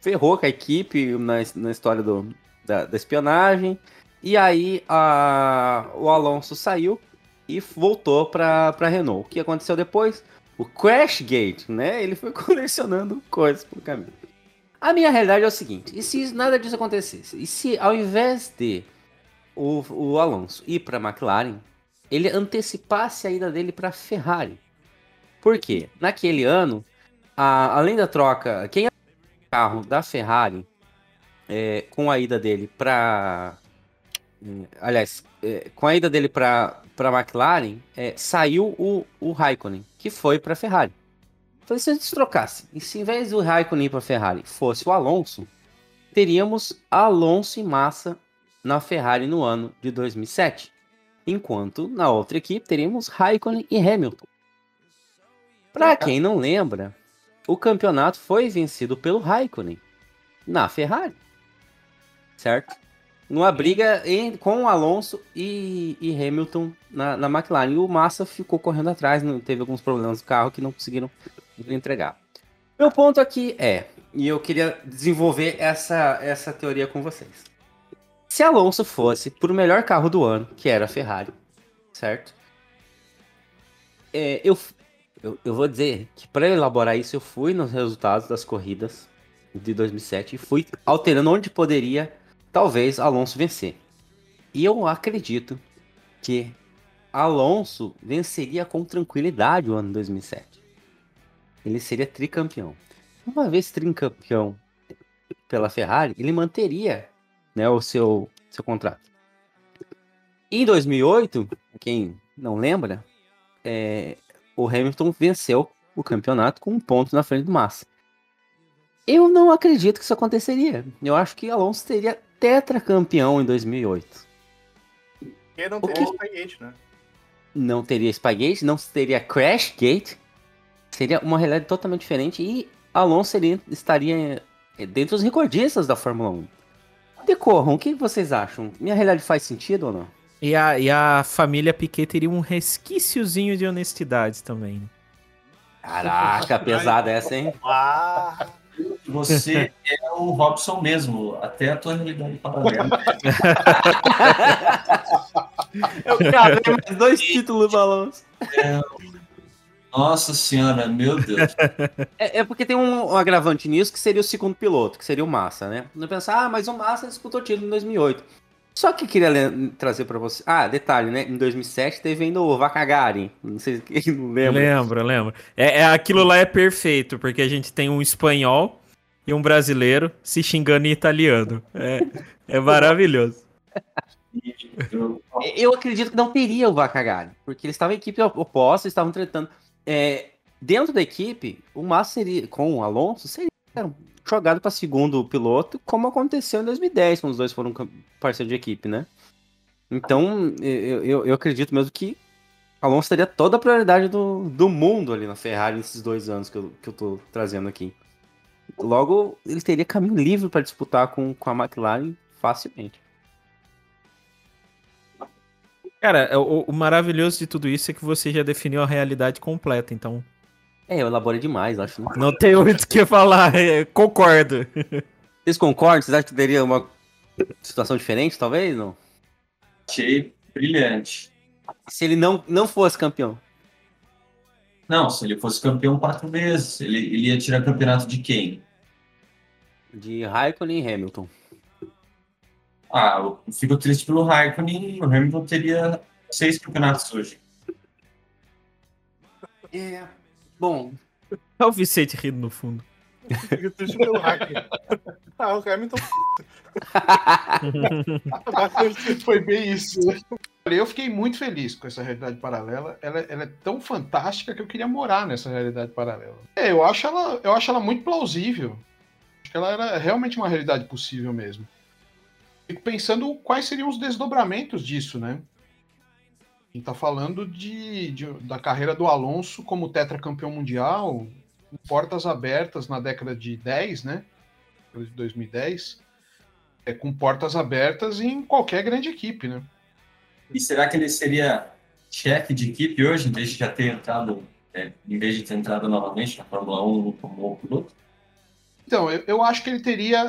ferrou com a equipe na, na história do, da, da espionagem, e aí a, o Alonso saiu e voltou para a Renault. O que aconteceu depois? O Crashgate, né? Ele foi colecionando coisas por caminho. A minha realidade é o seguinte, e se nada disso acontecesse? E se ao invés de o, o Alonso ir para a McLaren, ele antecipasse a ida dele para a Ferrari? Por quê? Naquele ano, a, além da troca, quem o carro da Ferrari é, com a ida dele para... Aliás, é, com a ida dele para para McLaren, é, saiu o, o Raikkonen, que foi para a Ferrari. Então, se a gente trocasse, e se em vez do Raikkonen ir para a Ferrari fosse o Alonso, teríamos Alonso e Massa na Ferrari no ano de dois mil e sete, enquanto na outra equipe teríamos Raikkonen e Hamilton. Para quem não lembra, o campeonato foi vencido pelo Raikkonen na Ferrari, certo? Numa briga em, com o Alonso e, e Hamilton na, na McLaren. E o Massa ficou correndo atrás, não, teve alguns problemas no carro que não conseguiram entregar. Meu ponto aqui é, e eu queria desenvolver essa, essa teoria com vocês. Se Alonso fosse para o melhor carro do ano, que era a Ferrari, certo? É, eu... Eu, eu vou dizer que para elaborar isso eu fui nos resultados das corridas de dois mil e sete e fui alterando onde poderia talvez Alonso vencer. E eu acredito que Alonso venceria com tranquilidade o ano dois mil e sete. Ele seria tricampeão. Uma vez tricampeão pela Ferrari, ele manteria, né, o seu, seu contrato. Em dois mil e oito, quem não lembra, é... o Hamilton venceu o campeonato com um ponto na frente do Massa. Eu não acredito que isso aconteceria. Eu acho que Alonso teria tetracampeão em dois mil e oito. Porque não teria Spygate, né? Não teria Spygate, não teria Crashgate. Seria uma realidade totalmente diferente e Alonso seria, estaria dentro dos recordistas da Fórmula um. Decorram, o que vocês acham? Minha realidade faz sentido ou não? E a, e a família Piquet teria um resquíciozinho de honestidade também. Caraca, pesada essa, hein? Ah, você é o Robson mesmo. Até a tua realidade paralela. Eu cavei mais dois títulos, Balanço. É... Nossa senhora, meu Deus. É, é porque tem um, um agravante nisso que seria o segundo piloto, que seria o Massa, né? Não pensar, ah, mas o Massa disputou título em dois mil e oito. Só que queria trazer pra você... Ah, detalhe, né? Em dois mil e sete teve ainda o Vacagari. Não sei se lembra. Lembro, lembro. É, é, aquilo lá é perfeito, porque a gente tem um espanhol e um brasileiro se xingando em italiano. É, é maravilhoso. Eu acredito que não teria o Vacagari, porque eles estavam em equipe oposta, eles estavam tretando. É, dentro da equipe, o Massa seria, com o Alonso, seria... jogado para segundo piloto, como aconteceu em dois mil e dez, quando os dois foram parceiros de equipe, né? Então, eu, eu, eu acredito mesmo que Alonso teria toda a prioridade do, do mundo ali na Ferrari nesses dois anos que eu, que eu tô trazendo aqui. Logo, ele teria caminho livre para disputar com, com a McLaren facilmente. Cara, o, o maravilhoso de tudo isso é que você já definiu a realidade completa, então... É, eu elaborei demais, acho. Né? Não tem muito o que falar, concordo. Vocês concordam? Vocês acham que teria uma situação diferente, talvez? Não? Achei brilhante. Se ele não, não fosse campeão? Não, se ele fosse campeão quatro vezes, ele, ele ia tirar campeonato de quem? De Raikkonen e Hamilton. Ah, eu fico triste pelo Raikkonen, o Hamilton teria seis campeonatos hoje. É... Bom, é o Vicente rindo no fundo. Eu triste pelo Raikkonen. Ah, o Hamilton foi bem isso. Eu fiquei muito feliz com essa realidade paralela. Ela, ela é tão fantástica que eu queria morar nessa realidade paralela. É, eu acho ela, eu acho ela muito plausível. Acho que ela era realmente uma realidade possível mesmo. Fico pensando quais seriam os desdobramentos disso, né? A gente tá falando de, de, da carreira do Alonso como tetracampeão mundial, portas abertas na década de dez, né? De dois mil e dez, é, com portas abertas em qualquer grande equipe, né? E será que ele seria chefe de equipe hoje, desde já ter entrado é, em vez de ter entrado novamente na Fórmula um, não tomou o piloto? Então, eu, eu acho que ele teria,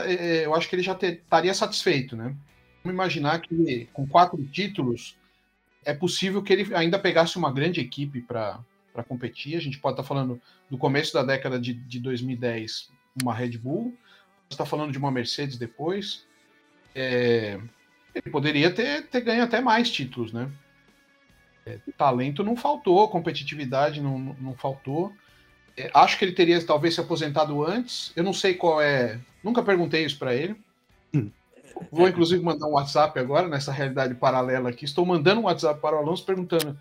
eu acho que ele já ter, estaria satisfeito, né? Vamos imaginar que com quatro títulos é possível que ele ainda pegasse uma grande equipe para competir. A gente pode estar falando do começo da década de, de dois mil e dez, uma Red Bull, está falando de uma Mercedes depois. É, ele poderia ter, ter ganho até mais títulos, né? É, talento não faltou, competitividade não, não faltou. É, acho que ele teria talvez se aposentado antes. Eu não sei qual é. Nunca perguntei isso para ele. Hum. Vou inclusive mandar um WhatsApp agora, nessa realidade paralela aqui. Estou mandando um WhatsApp para o Alonso perguntando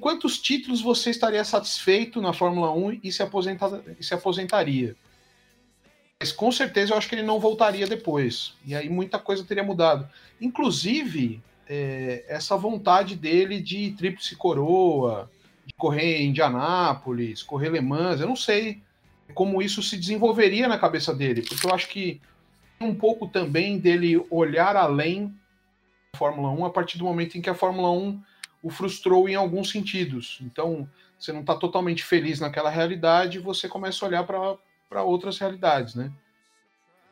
quantos títulos você estaria satisfeito na Fórmula um e se, aposenta... e se aposentaria. Mas com certeza eu acho que ele não voltaria depois. E aí muita coisa teria mudado. Inclusive, é, essa vontade dele de tríplice coroa, de correr em Indianápolis, correr Le Mans, eu não sei como isso se desenvolveria na cabeça dele. Porque eu acho que um pouco também dele olhar além da Fórmula um a partir do momento em que a Fórmula um o frustrou em alguns sentidos. Então, você não está totalmente feliz naquela realidade, você começa a olhar para outras realidades, né?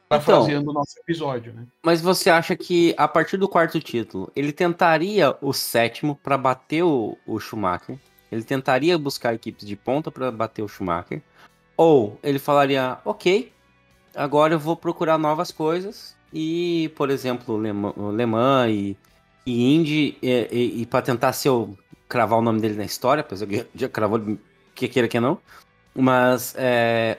Parafraseando então, o nosso episódio, né? Mas você acha que, a partir do quarto título, ele tentaria o sétimo para bater o, o Schumacher? Ele tentaria buscar equipes de ponta para bater o Schumacher? Ou ele falaria, ok, agora eu vou procurar novas coisas e, por exemplo, Le Mans e, e Indy, e, e, e para tentar se eu cravar o nome dele na história, pois eu já cravou, que queira que não, mas é,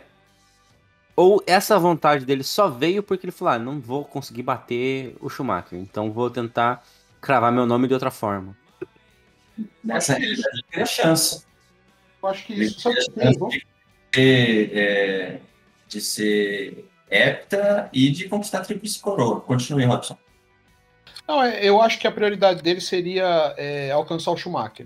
ou essa vontade dele só veio porque ele falou, ah, não vou conseguir bater o Schumacher, então vou tentar cravar meu nome de outra forma. Nessa realidade, ele tem a chance. Eu acho que isso só tem é... de ser hepta e de conquistar a tríplice coroa. Continue, Robson. Não, eu acho que a prioridade dele seria é, alcançar o Schumacher.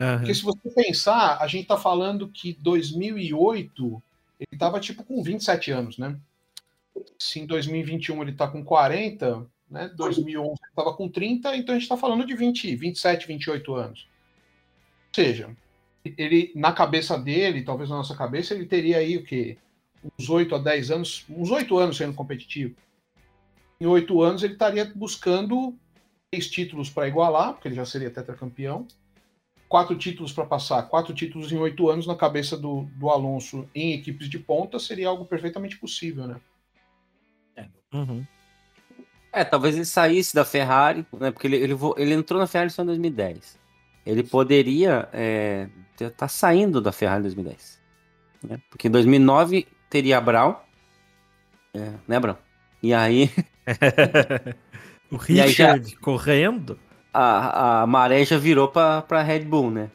Uhum. Porque se você pensar, a gente tá falando que dois mil e oito ele tava tipo com vinte e sete anos, né? Se em dois mil e vinte e um ele tá com quarenta, né? dois mil e onze ele tava com trinta, então a gente tá falando de vinte, vinte e sete, vinte e oito anos. Ou seja, ele, na cabeça dele, talvez na nossa cabeça, ele teria aí o quê? Uns oito a dez anos, uns oito anos sendo competitivo. Em oito anos ele estaria buscando três títulos para igualar, porque ele já seria tetracampeão, quatro títulos para passar, quatro títulos em oito anos na cabeça do, do Alonso em equipes de ponta seria algo perfeitamente possível, né? É, uhum. É, talvez ele saísse da Ferrari, né? Porque ele, ele, ele entrou na Ferrari só em dois mil e dez. Ele poderia é, tá saindo da Ferrari em dois mil e dez. Né? Porque em dois mil e nove teria a Brau, é, né, Brau? E aí... o Richard aí já... correndo? A, a maré já virou pra, pra Red Bull, né?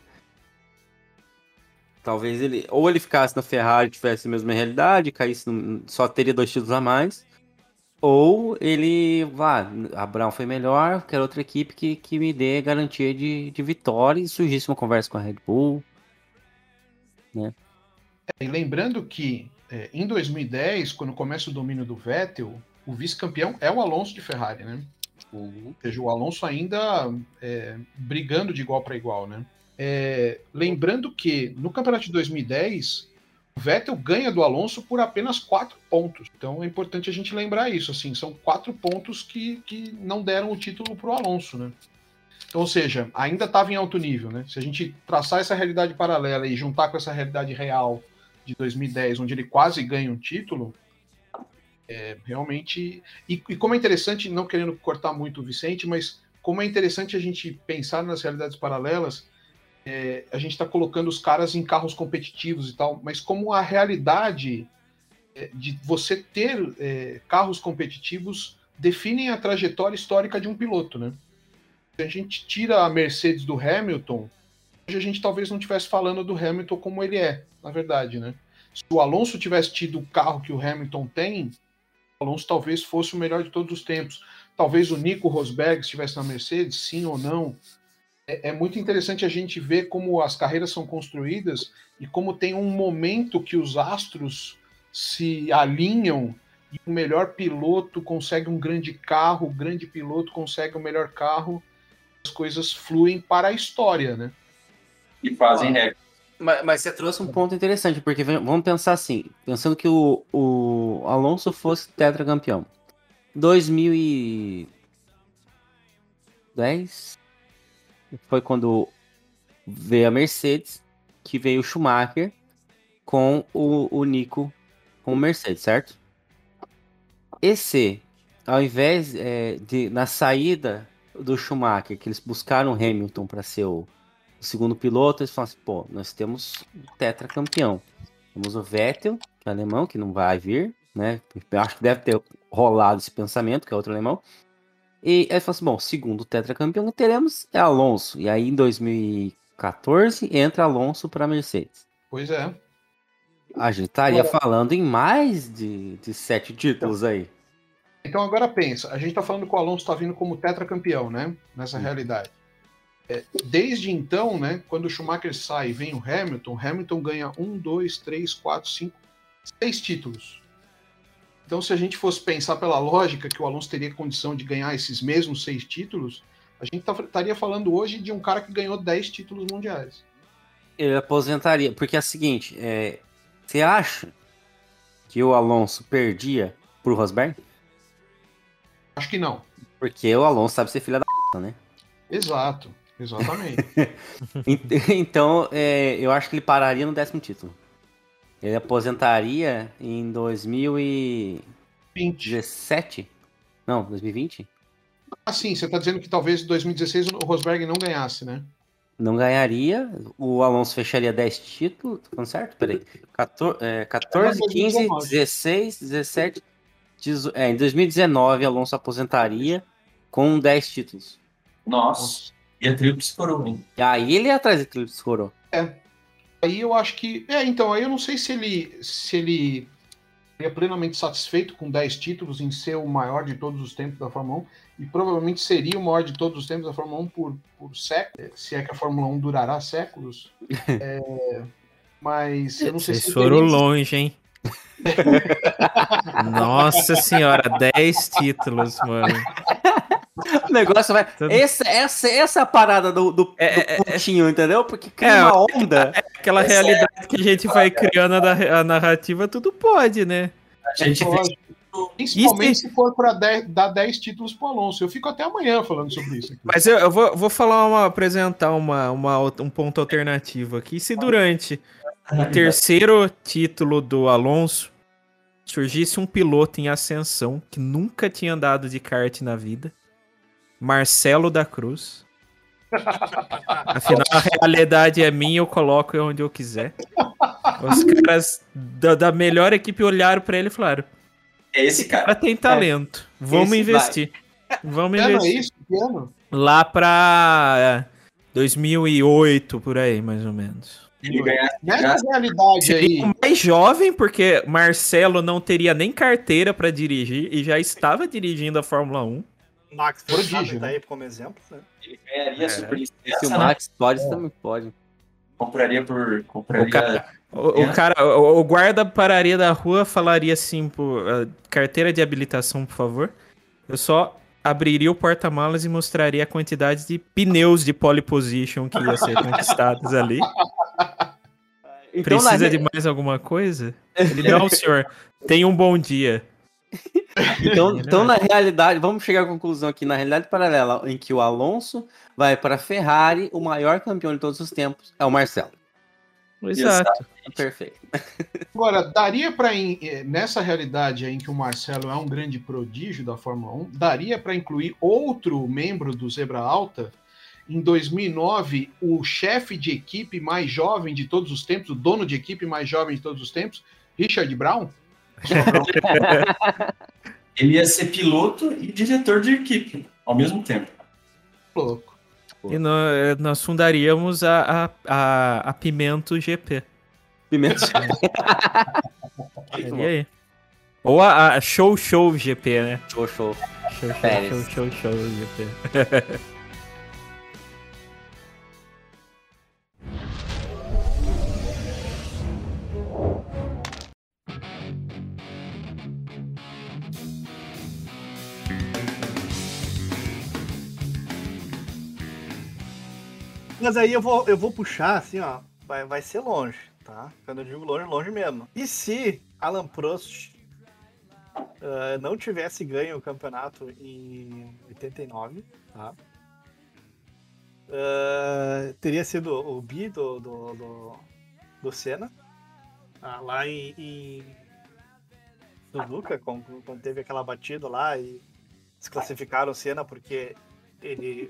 Talvez ele... Ou ele ficasse na Ferrari, tivesse a mesma realidade, caísse no... só teria dois títulos a mais, ou ele... Ah, a Brau foi melhor, quero outra equipe que, que me dê garantia de, de vitória e surgisse uma conversa com a Red Bull, né? E lembrando que é, em dois mil e dez, quando começa o domínio do Vettel, o vice-campeão é o Alonso de Ferrari, né? Ou seja, o Alonso ainda é, brigando de igual para igual, né? É, lembrando que no campeonato de dois mil e dez, o Vettel ganha do Alonso por apenas quatro pontos. Então é importante a gente lembrar isso, assim, são quatro pontos que, que não deram o título para o Alonso, né? Então, ou seja, ainda estava em alto nível, né? Se a gente traçar essa realidade paralela e juntar com essa realidade real de dois mil e dez, onde ele quase ganha um título, é, realmente... E, e como é interessante, não querendo cortar muito o Vicente, mas como é interessante a gente pensar nas realidades paralelas, é, a gente está colocando os caras em carros competitivos e tal, mas como a realidade é, de você ter é, carros competitivos definem a trajetória histórica de um piloto, né? Se a gente tira a Mercedes do Hamilton, hoje a gente talvez não estivesse falando do Hamilton como ele é, na verdade, né? Se o Alonso tivesse tido o carro que o Hamilton tem, o Alonso talvez fosse o melhor de todos os tempos. Talvez o Nico Rosberg estivesse na Mercedes, sim ou não. É, é muito interessante a gente ver como as carreiras são construídas e como tem um momento que os astros se alinham e o melhor piloto consegue um grande carro, o grande piloto consegue o melhor carro, as coisas fluem para a história, né? E fazem recorde. Mas, mas você trouxe um ponto interessante, porque vamos pensar assim, pensando que o, o Alonso fosse tetracampeão. dois mil e dez foi quando veio a Mercedes, que veio o Schumacher com o, o Nico com o Mercedes, certo? Esse, ao invés é, de, na saída do Schumacher, que eles buscaram o Hamilton para ser o, o segundo piloto, eles falaram assim, pô, nós temos um tetracampeão. Temos o Vettel, que é alemão, que não vai vir, né? Acho que deve ter rolado esse pensamento, que é outro alemão. E aí falaram assim, bom, segundo tetracampeão que teremos é Alonso. E aí em dois mil e quatorze entra Alonso para Mercedes. Pois é. A gente estaria agora falando em mais de, de sete títulos então, aí. Então agora pensa, a gente está falando que o Alonso está vindo como tetracampeão, né? Nessa hum. realidade. É, desde então, né? Quando o Schumacher sai e vem o Hamilton, Hamilton ganha um, dois, três, quatro, cinco, seis títulos. Então se a gente fosse pensar pela lógica que o Alonso teria condição de ganhar esses mesmos seis títulos, a gente estaria falando hoje de um cara que ganhou dez títulos mundiais. Ele aposentaria, porque é o seguinte, é... Você acha que o Alonso perdia pro Rosberg? Acho que não. Porque o Alonso sabe ser filha da p***, né? Exato, exatamente. Então, é, eu acho que ele pararia no décimo título. Ele aposentaria em dois mil e dezessete? Não, dois mil e vinte? Ah, sim, você tá dizendo que talvez em dois mil e dezesseis o Rosberg não ganhasse, né? Não ganharia, o Alonso fecharia dez títulos, tá falando certo? Peraí. quatorze, é, quatorze quinze, dezesseis, dezessete. dezoito, é, em dois mil e dezenove, Alonso aposentaria com dez títulos. Nossa, e a tríplice coroa. E aí ele ia atrás da tríplice coroa. É. Aí eu acho que. É, então, aí eu não sei se ele se ele seria plenamente satisfeito com dez títulos em ser o maior de todos os tempos da Fórmula um. E provavelmente seria o maior de todos os tempos da Fórmula um por, por séculos, se é que a Fórmula um durará séculos. É, mas eu não sei. Vocês se foram teria... longe, hein? Nossa senhora, dez títulos, mano. O negócio vai. Essa, essa, essa é a parada do, do, é, do pontinho, é, entendeu? Porque cria é, uma onda. É aquela é realidade sério. Que a gente vai criando a narrativa, tudo pode, né? A gente. Principalmente isso, se for para dar dez títulos para o Alonso. Eu fico até amanhã falando sobre isso aqui. Mas eu, eu vou, vou falar uma, apresentar uma, uma, um ponto alternativo aqui. Se durante o terceiro título do Alonso surgisse um piloto em ascensão que nunca tinha andado de kart na vida, Marcelo da Cruz. Afinal, a realidade é minha, eu coloco onde eu quiser. Os caras da, da melhor equipe olharam para ele e falaram: esse cara tem talento. É. Vamos esse investir. Vai. Vamos piano investir. É isso, piano. Lá pra dois mil e oito, por aí, mais ou menos. Ele ganha, nessa realidade aí. Mais jovem, porque Marcelo não teria nem carteira pra dirigir e já estava dirigindo a Fórmula um. Max Verstappen tá aí como exemplo, né? Ele ganharia é. super licença. Se o Max pode, é. também pode. Compraria por... Compraria... O cara, o, é. o, cara, o, o guarda pararia da rua, falaria assim, por, uh, carteira de habilitação, por favor. Eu só abriria o porta-malas e mostraria a quantidade de pneus de pole position que ia ser conquistados ali. Então, precisa na... de mais alguma coisa? Ele, não, senhor. Tenha um bom dia. Então, então, na realidade, vamos chegar à conclusão aqui, na realidade paralela, em que o Alonso vai para a Ferrari, o maior campeão de todos os tempos é o Marcelo. Exato. Perfeito. Agora, daria para, nessa realidade em que o Marcelo é um grande prodígio da Fórmula um, daria para incluir outro membro do Zebra Alta? Em dois mil e nove, o chefe de equipe mais jovem de todos os tempos, o dono de equipe mais jovem de todos os tempos, Richard Brown? Ele ia ser piloto e diretor de equipe ao mesmo tempo. Louco. E nós, nós fundaríamos a, a, a, a Pimento G P. Pimento G P. E aí? Ou a, a Show Show G P, né? Show Show. Show Show, show, show, show G P. Mas aí eu vou, eu vou puxar, assim, ó, vai, vai ser longe, tá? Quando eu digo longe, longe mesmo. E se Alan Prost uh, não tivesse ganho o campeonato em oitenta e nove, tá? Uh, teria sido o bi do, do, do, do Senna, ah, lá em, em Suzuka, quando, quando teve aquela batida lá e desclassificaram o Senna porque ele,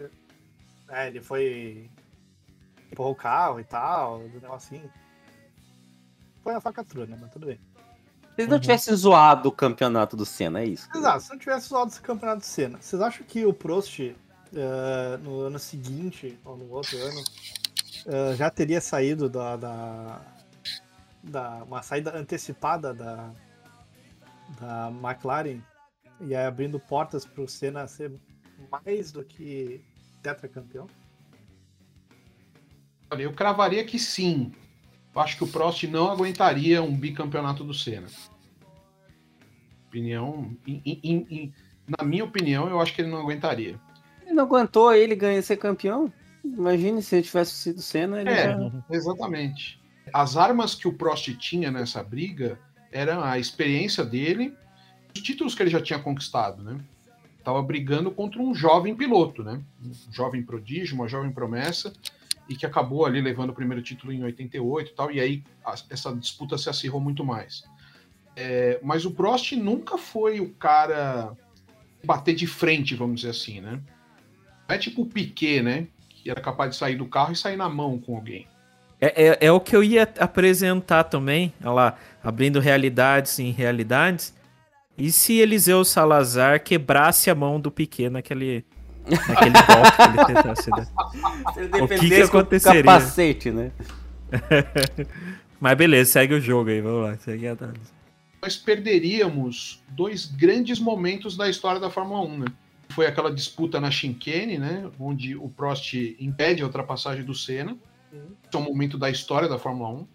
é, ele foi empurrou o carro e tal, um negócio assim. Foi a facatrua, né? Mas tudo bem. Se ele não tivesse uhum. zoado o campeonato do Senna, é isso? Exato, se não tivesse zoado esse campeonato do Senna. Vocês acham que o Prost Uh, no ano seguinte ou no outro ano uh, já teria saído da, da, da uma saída antecipada da, da McLaren e aí abrindo portas para o Senna ser mais do que tetracampeão? Olha, eu cravaria que sim. Eu acho que o Prost não aguentaria um bicampeonato do Senna. Opinião, in, in, in, na minha opinião, eu acho que ele não aguentaria. Ele não aguentou, ele ganha ser campeão. Imagine se ele tivesse sido Senna. Ele é, já... exatamente. As armas que o Prost tinha nessa briga eram a experiência dele, os títulos que ele já tinha conquistado, né? Tava brigando contra um jovem piloto, né? Um jovem prodígio, uma jovem promessa, e que acabou ali levando o primeiro título em oitenta e oito e tal, e aí essa disputa se acirrou muito mais. É, mas o Prost nunca foi o cara bater de frente, vamos dizer assim, né? É tipo o Piquet, né? Que era capaz de sair do carro e sair na mão com alguém. É, é, é o que eu ia apresentar também. Olha lá, abrindo realidades em realidades. E se Eliseu Salazar quebrasse a mão do Piquet naquele, naquele golpe que ele tentasse dar? Se ele dependesse o que que aconteceria? Com o capacete, né? Mas beleza, segue o jogo aí. Vamos lá, segue a análise. Nós perderíamos dois grandes momentos da história da Fórmula um, né? Foi aquela disputa na Chicane, né, onde o Prost impede a ultrapassagem do Senna. Esse é um momento da história da Fórmula um.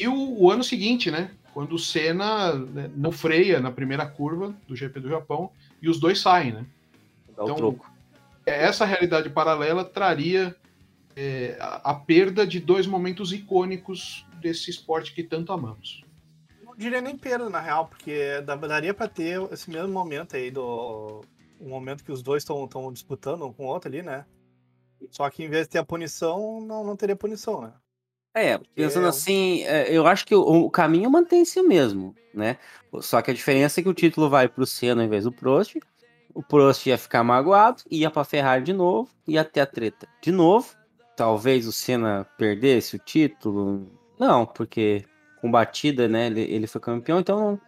E o, o ano seguinte, né, quando o Senna não freia na primeira curva do G P do Japão e os dois saem, né? Dá então, o troco. Essa realidade paralela traria é, a, a perda de dois momentos icônicos desse esporte que tanto amamos. Não diria nem perda, na real, porque daria para ter esse mesmo momento aí do... um momento que os dois estão disputando um com o outro ali, né? Só que em vez de ter a punição, não, não teria punição, né? É, pensando é... assim, eu acho que o caminho mantém-se o mesmo, né? Só que a diferença é que o título vai pro Senna em vez do Prost, o Prost ia ficar magoado, ia pra Ferrari de novo, ia ter a treta de novo. Talvez o Senna perdesse o título, não, porque com batida, né, ele, ele foi campeão, então... não.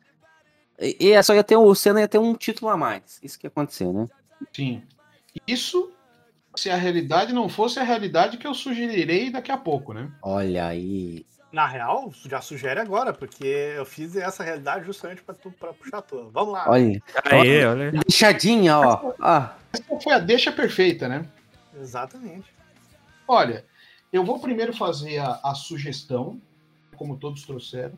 E só ia ter, o Senna ia ter um título a mais. Isso que aconteceu, né? Sim. Isso, se a realidade não fosse a realidade que eu sugerirei daqui a pouco, né? Olha aí. Na real, já sugere agora, porque eu fiz essa realidade justamente pra, tu, pra puxar a tua. Vamos lá. Olha aí, olha. Deixadinha, ó. Essa, essa foi a deixa perfeita, né? Exatamente. Olha, eu vou primeiro fazer a, a sugestão, como todos trouxeram.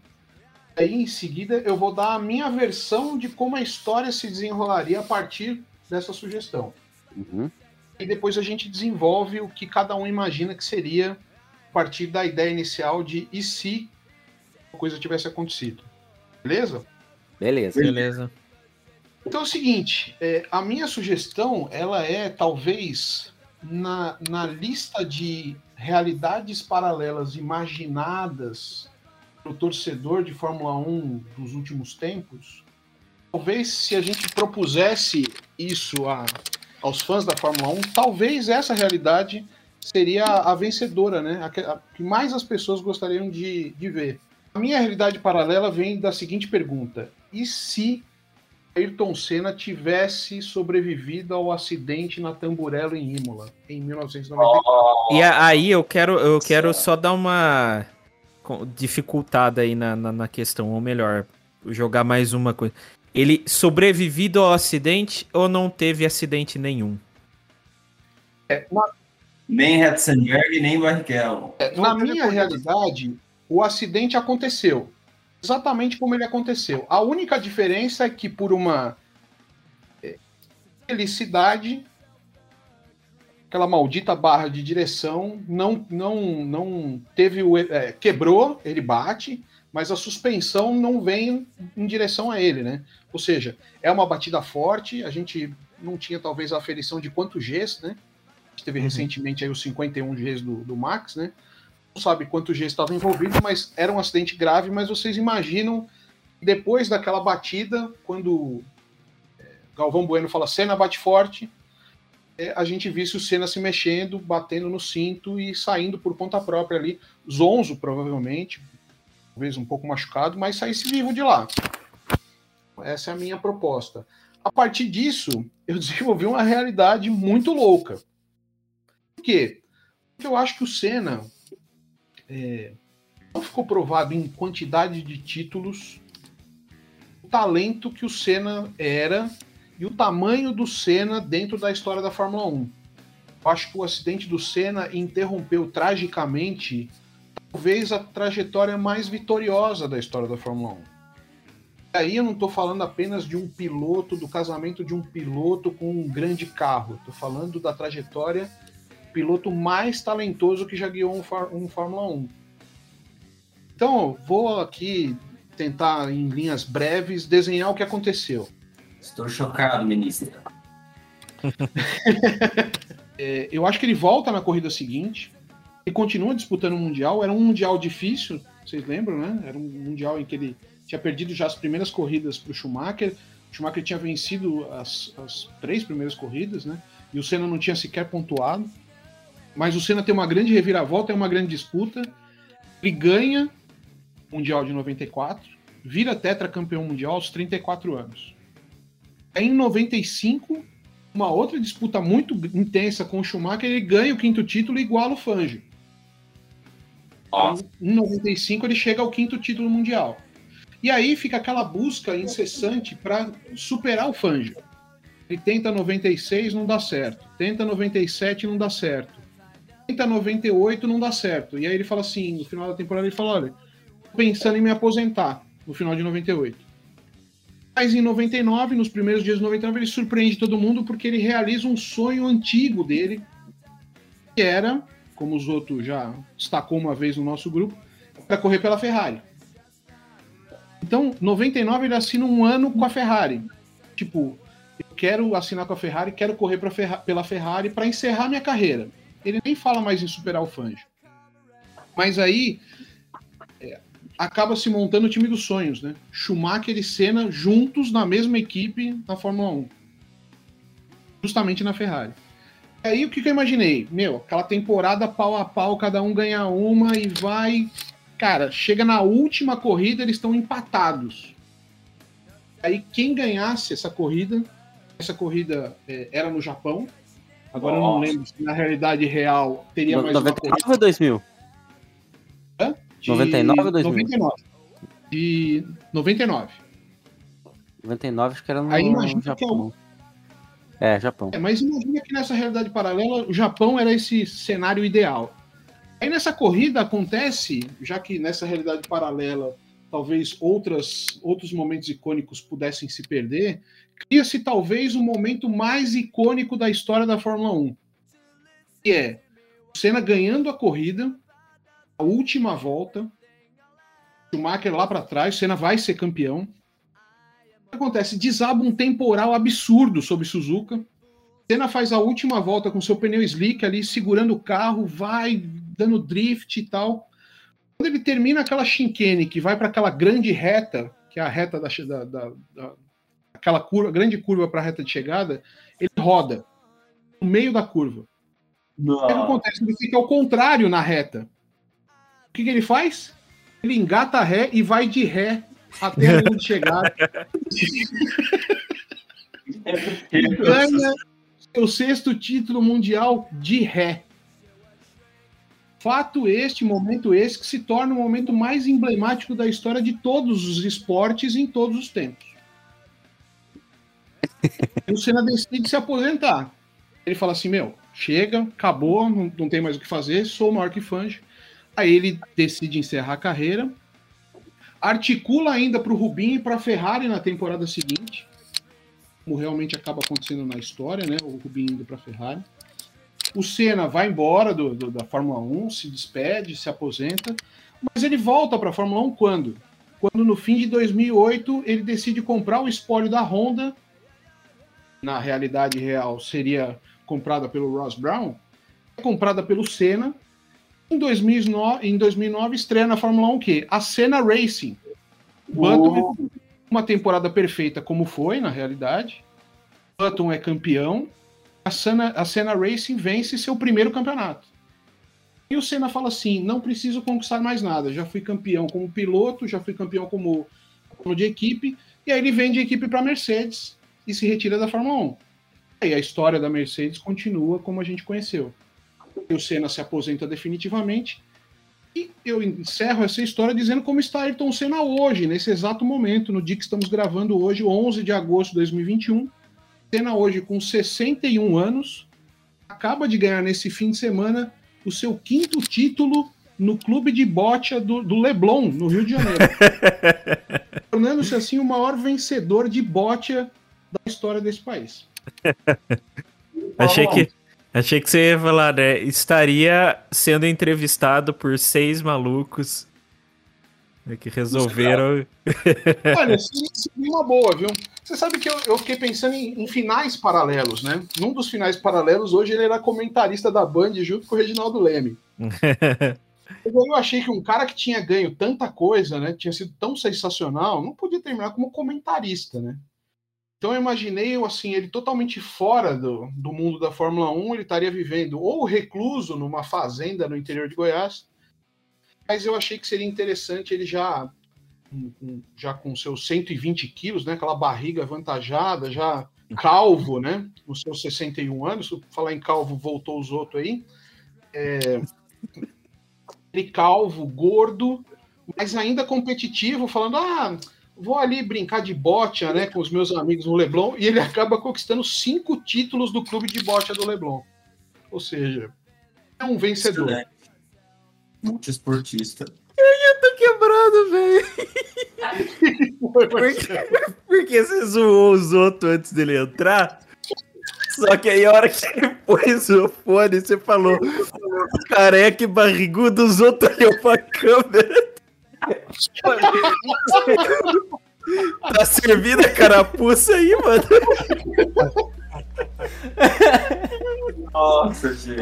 Aí, em seguida, eu vou dar a minha versão de como a história se desenrolaria a partir dessa sugestão. Uhum. E depois a gente desenvolve o que cada um imagina que seria a partir da ideia inicial de e se uma coisa tivesse acontecido. Beleza? Beleza. Beleza. Então é o seguinte, é, a minha sugestão, ela é talvez na, na lista de realidades paralelas imaginadas... o torcedor de Fórmula um dos últimos tempos, talvez se a gente propusesse isso a, aos fãs da Fórmula um, talvez essa realidade seria a vencedora, né? A, a que mais as pessoas gostariam de, de ver. A minha realidade paralela vem da seguinte pergunta: e se Ayrton Senna tivesse sobrevivido ao acidente na Tamburello em Imola, em mil novecentos e noventa e quatro? E aí eu quero, eu quero só dar uma... dificultada aí na, na, na questão, ou melhor, jogar mais uma coisa. Ele sobrevivido ao acidente ou não teve acidente nenhum? É, na... Nem Ratzenberg, nem Barrichello. É, na minha realidade, o acidente aconteceu. Exatamente como ele aconteceu. A única diferença é que por uma felicidade aquela maldita barra de direção, não, não, não teve o é, quebrou, ele bate, mas a suspensão não vem em direção a ele, né? Ou seja, é uma batida forte, a gente não tinha talvez a aferição de quantos Gs, né? A gente teve uhum. recentemente aí os cinquenta e um Gs do, do Max, né? Não sabe quantos Gs estavam envolvidos, mas era um acidente grave, mas vocês imaginam, depois daquela batida, quando Galvão Bueno fala, Senna bate forte, a gente visse o Senna se mexendo, batendo no cinto e saindo por conta própria ali, zonzo provavelmente, talvez um pouco machucado, mas saísse vivo de lá. Essa é a minha proposta. A partir disso, eu desenvolvi uma realidade muito louca. Por quê? Porque eu acho que o Senna é, não ficou provado em quantidade de títulos o talento que o Senna era e o tamanho do Senna dentro da história da Fórmula um. Eu acho que o acidente do Senna interrompeu tragicamente talvez a trajetória mais vitoriosa da história da Fórmula um. E aí eu não estou falando apenas de um piloto, do casamento de um piloto com um grande carro. Estou falando da trajetória do piloto mais talentoso que já guiou um, um Fórmula um. Então, vou aqui tentar, em linhas breves, desenhar o que aconteceu. Estou chocado, ministro. é, eu acho que ele volta na corrida seguinte... E continua disputando o Mundial, era um Mundial difícil, vocês lembram, né? Era um Mundial em que ele tinha perdido já as primeiras corridas para o Schumacher, o Schumacher tinha vencido as, as três primeiras corridas, né? E o Senna não tinha sequer pontuado, mas o Senna tem uma grande reviravolta, é uma grande disputa, ele ganha o Mundial de noventa e quatro, vira tetracampeão mundial aos trinta e quatro anos. Aí, em noventa e cinco, uma outra disputa muito intensa com o Schumacher, ele ganha o quinto título e iguala o Fangio. Em noventa e cinco ele chega ao quinto título mundial. E aí fica aquela busca incessante para superar o Fangio. Ele tenta noventa e seis, não dá certo. Tenta noventa e sete, não dá certo. Tenta noventa e oito, não dá certo. E aí ele fala assim, no final da temporada ele fala, olha, tô pensando em me aposentar no final de noventa e oito. Mas em noventa e nove, nos primeiros dias de noventa e nove, ele surpreende todo mundo porque ele realiza um sonho antigo dele, que era... como os outros já destacou uma vez no nosso grupo, para correr pela Ferrari. Então, em noventa e nove, ele assina um ano com a Ferrari. Tipo, eu quero assinar com a Ferrari, quero correr pra Ferra- pela Ferrari para encerrar minha carreira. Ele nem fala mais em superar o Fangio. Mas aí, é, acaba se montando o time dos sonhos, né? Schumacher e Senna juntos na mesma equipe na Fórmula um. Justamente na Ferrari. Aí o que, que eu imaginei? Meu, aquela temporada pau a pau, cada um ganha uma e vai... Cara, chega na última corrida, eles estão empatados. Aí quem ganhasse essa corrida, essa corrida é, era no Japão. Agora Nossa. Eu não lembro se na realidade real teria no, mais noventa e nove ou dois mil? Hã? De noventa e nove ou dois mil? noventa e nove. De noventa e nove. noventa e nove acho que era no, Aí, imagina no Japão. É, Japão. É, mas imagina que nessa realidade paralela, o Japão era esse cenário ideal. Aí nessa corrida acontece, já que nessa realidade paralela, talvez outras, outros momentos icônicos pudessem se perder, cria-se talvez o momento mais icônico da história da Fórmula um. Que é o Senna ganhando a corrida, a última volta, Schumacher lá para trás, o Senna vai ser campeão. O que acontece? Desaba um temporal absurdo sobre Suzuka. Senna faz a última volta com seu pneu slick ali, segurando o carro, vai dando drift e tal. Quando ele termina aquela chicane, que vai para aquela grande reta, que é a reta da... da, da, da aquela curva, grande curva para a reta de chegada, ele roda no meio da curva. Não. O que acontece? Ele fica ao contrário na reta. O que, que ele faz? Ele engata a ré e vai de ré até a gente chegar. Ele ganha seu sexto título mundial de ré. Fato este, momento esse, que se torna o momento mais emblemático da história de todos os esportes em todos os tempos. E o Senna decide se aposentar. Ele fala assim, meu, chega, acabou, não, não tem mais o que fazer, sou maior que Fangio. Aí ele decide encerrar a carreira. Articula ainda para o Rubinho e para a Ferrari na temporada seguinte, como realmente acaba acontecendo na história, né? O Rubinho indo para a Ferrari. O Senna vai embora do, do, da Fórmula um, se despede, se aposenta, mas ele volta para a Fórmula um quando? Quando no fim de dois mil e oito ele decide comprar o espólio da Honda, na realidade real seria comprada pelo Ross Brown, é comprada pelo Senna. Em dois mil e nove, em dois mil e nove estreia na Fórmula um o quê? A Senna Racing. Button oh. uma temporada perfeita como foi, na realidade. Button é campeão. A Senna, a Senna Racing vence seu primeiro campeonato. E o Senna fala assim, não preciso conquistar mais nada. Já fui campeão como piloto, já fui campeão como, como de equipe. E aí ele vende a equipe para a Mercedes e se retira da Fórmula um. E a história da Mercedes continua como a gente conheceu. O Senna se aposenta definitivamente e eu encerro essa história dizendo como está Ayrton Senna hoje, nesse exato momento, no dia que estamos gravando hoje, onze de agosto de dois mil e vinte e um. Senna hoje com sessenta e um anos, acaba de ganhar nesse fim de semana o seu quinto título no clube de bocha do, do Leblon, no Rio de Janeiro, tornando-se assim o maior vencedor de bocha da história desse país. Achei que Achei que você ia falar, né? Estaria sendo entrevistado por seis malucos que resolveram... Olha, isso é uma boa, viu? Você sabe que eu, eu fiquei pensando em, em finais paralelos, né? Num dos finais paralelos, hoje ele era comentarista da Band junto com o Reginaldo Leme. Eu achei que um cara que tinha ganho tanta coisa, né? Tinha sido tão sensacional, não podia terminar como comentarista, né? Então eu imaginei assim, ele totalmente fora do, do mundo da Fórmula um, ele estaria vivendo ou recluso numa fazenda no interior de Goiás, mas eu achei que seria interessante ele já, já com seus cento e vinte quilos, né, aquela barriga avantajada, já calvo, né, nos seus sessenta e um anos, se falar em calvo voltou os outros aí, é, ele calvo, gordo, mas ainda competitivo, falando, ah... vou ali brincar de bocha, né, com os meus amigos no Leblon, e ele acaba conquistando cinco títulos do clube de bocha do Leblon. Ou seja, é um vencedor. Multiesportista. Eu ia estar quebrado, velho. Porque, porque você zoou os outros antes dele entrar? Só que aí a hora que ele pôs o fone, você falou careca e barrigudo, os outros olhou pra câmera. Tá servida a carapuça aí, mano. Nossa, gente.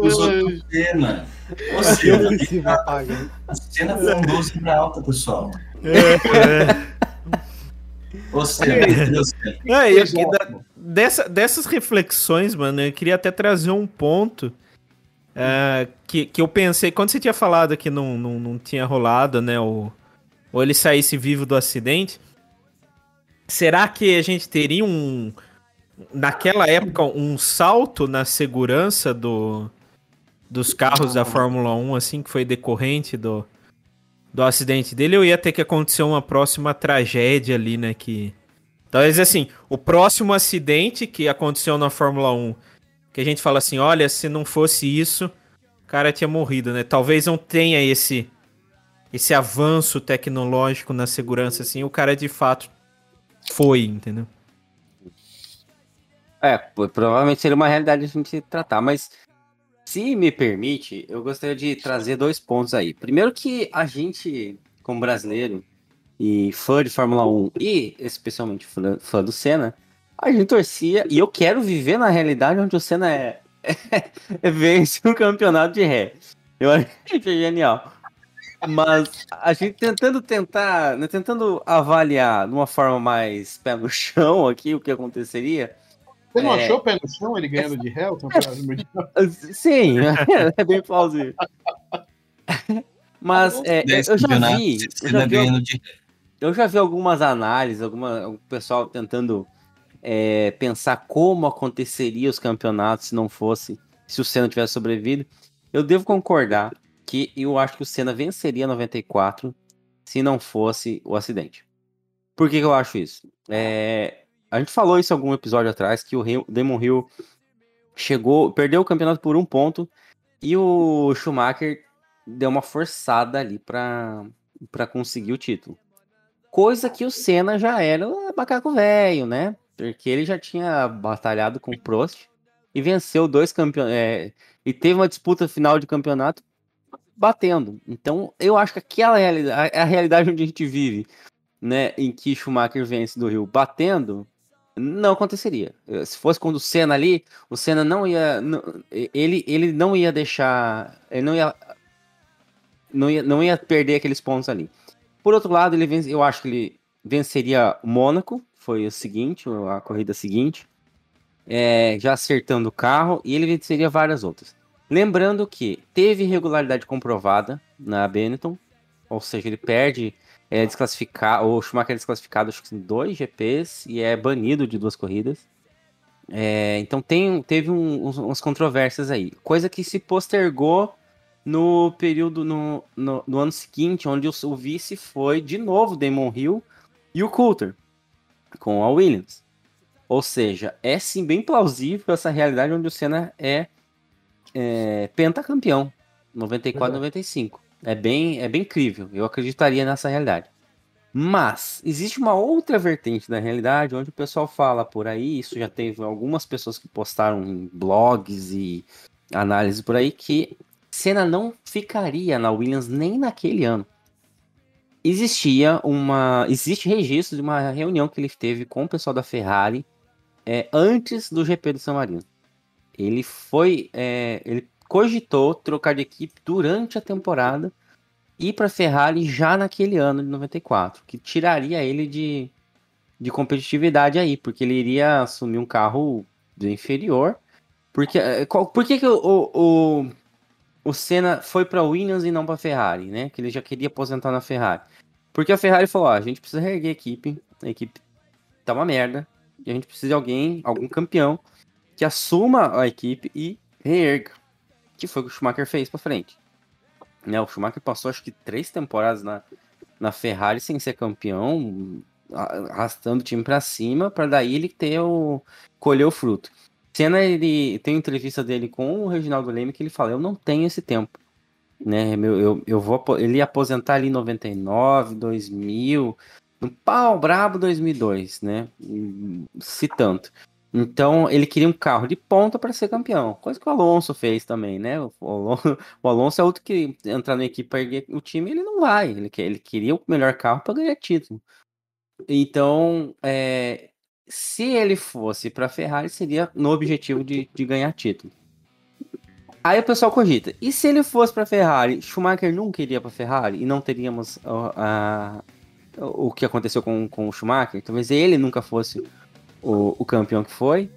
Usou a cena. A cena foi um doze pra alta, pessoal. Ou seja, dessas reflexões, mano, eu queria até trazer um ponto. Uh, que, que eu pensei, quando você tinha falado que não, não, não tinha rolado, né, ou, ou ele saísse vivo do acidente, será que a gente teria um, naquela época, um salto na segurança do, dos carros da Fórmula um, assim, que foi decorrente do, do acidente dele, ou ia ter que acontecer uma próxima tragédia ali, né, que, talvez assim, o próximo acidente que aconteceu na Fórmula um, que a gente fala assim, olha, se não fosse isso, o cara tinha morrido, né? Talvez não tenha esse, esse avanço tecnológico na segurança, assim, o cara de fato foi, entendeu? É, provavelmente seria uma realidade a gente tratar, mas se me permite, eu gostaria de trazer dois pontos aí. Primeiro que a gente, como brasileiro e fã de Fórmula um e especialmente fã do Senna, a gente torcia, e eu quero viver na realidade onde o Senna é, é, é vence um campeonato de ré. Eu acho que é genial. Mas a gente tentando tentar, né, tentando avaliar de uma forma mais pé no chão aqui o que aconteceria. Você não é... achou pé no chão ele ganhando de ré o campeonato mundial? Sim, é bem plausível. Mas é, eu já vi, eu já vi, eu já vi algumas análises, alguma, o pessoal tentando... É, pensar como aconteceria os campeonatos se não fosse, se o Senna tivesse sobrevivido. Eu devo concordar que eu acho que o Senna venceria noventa e quatro se não fosse o acidente. Por que, que eu acho isso? É, a gente falou isso algum episódio atrás, que o Rio, Damon Hill chegou, perdeu o campeonato por um ponto e o Schumacher deu uma forçada ali para para conseguir o título. Coisa que o Senna já era macaco velho, né? Porque ele já tinha batalhado com o Prost e venceu dois campeonatos, é, e teve uma disputa final de campeonato batendo. Então, eu acho que aquela é a realidade onde a gente vive, né, em que Schumacher vence do Rio batendo, não aconteceria. Se fosse quando o Senna ali, o Senna não ia, não, ele, ele não ia deixar, ele não ia, não ia, não ia perder aqueles pontos ali. Por outro lado, ele vence, eu acho que ele venceria o Mônaco, foi o seguinte, a corrida seguinte, é, já acertando o carro, e ele venceria várias outras. Lembrando que teve irregularidade comprovada na Benetton, ou seja, ele perde, é desclassificado, o Schumacher é desclassificado, acho que em dois G Ps, e é banido de duas corridas. É, então tem, teve um, uns, umas controvérsias aí, coisa que se postergou no período, no, no, no ano seguinte, onde o, o vice foi de novo Damon Hill e o Coulter, com a Williams. Ou seja, é sim bem plausível essa realidade onde o Senna é, é pentacampeão, noventa e quatro, noventa e cinco. É bem, é bem crível, eu acreditaria nessa realidade. Mas existe uma outra vertente da realidade onde o pessoal fala por aí, isso já teve algumas pessoas que postaram em blogs e análises por aí, que Senna não ficaria na Williams nem naquele ano. Existia uma, existe registro de uma reunião que ele teve com o pessoal da Ferrari é, antes do G P do San Marino. Ele foi, é, ele cogitou trocar de equipe durante a temporada e ir para a Ferrari já naquele ano de noventa e quatro, que tiraria ele de, de competitividade aí, porque ele iria assumir um carro do inferior. Porque, qual, por que, que o, o, o Senna foi para a Williams e não para a Ferrari, né? Que ele já queria aposentar na Ferrari. Porque a Ferrari falou, ó, a gente precisa reerguer a equipe, a equipe tá uma merda, e a gente precisa de alguém, algum campeão, que assuma a equipe e reerga. Que foi o que o Schumacher fez pra frente, né? O Schumacher passou acho que três temporadas na, na Ferrari sem ser campeão, arrastando o time pra cima, pra daí ele ter o, colher o fruto. Senna, ele tem uma entrevista dele com o Reginaldo Leme que ele fala, eu não tenho esse tempo, né? Meu, eu, eu vou, ele ia aposentar ali em noventa e nove, dois mil, no pau brabo dois mil e dois, né? Se tanto. Então, ele queria um carro de ponta para ser campeão. Coisa que o Alonso fez também, né? O Alonso, o Alonso é outro que entrar na equipe para erguer o time, ele não vai. Ele, quer, ele queria o melhor carro para ganhar título. Então, é, se ele fosse para a Ferrari, seria no objetivo de, de ganhar título. Aí o pessoal cogita. E se ele fosse para a Ferrari, Schumacher nunca iria para a Ferrari e não teríamos a, a, o que aconteceu com, com o Schumacher? Talvez ele nunca fosse... O, o campeão que foi,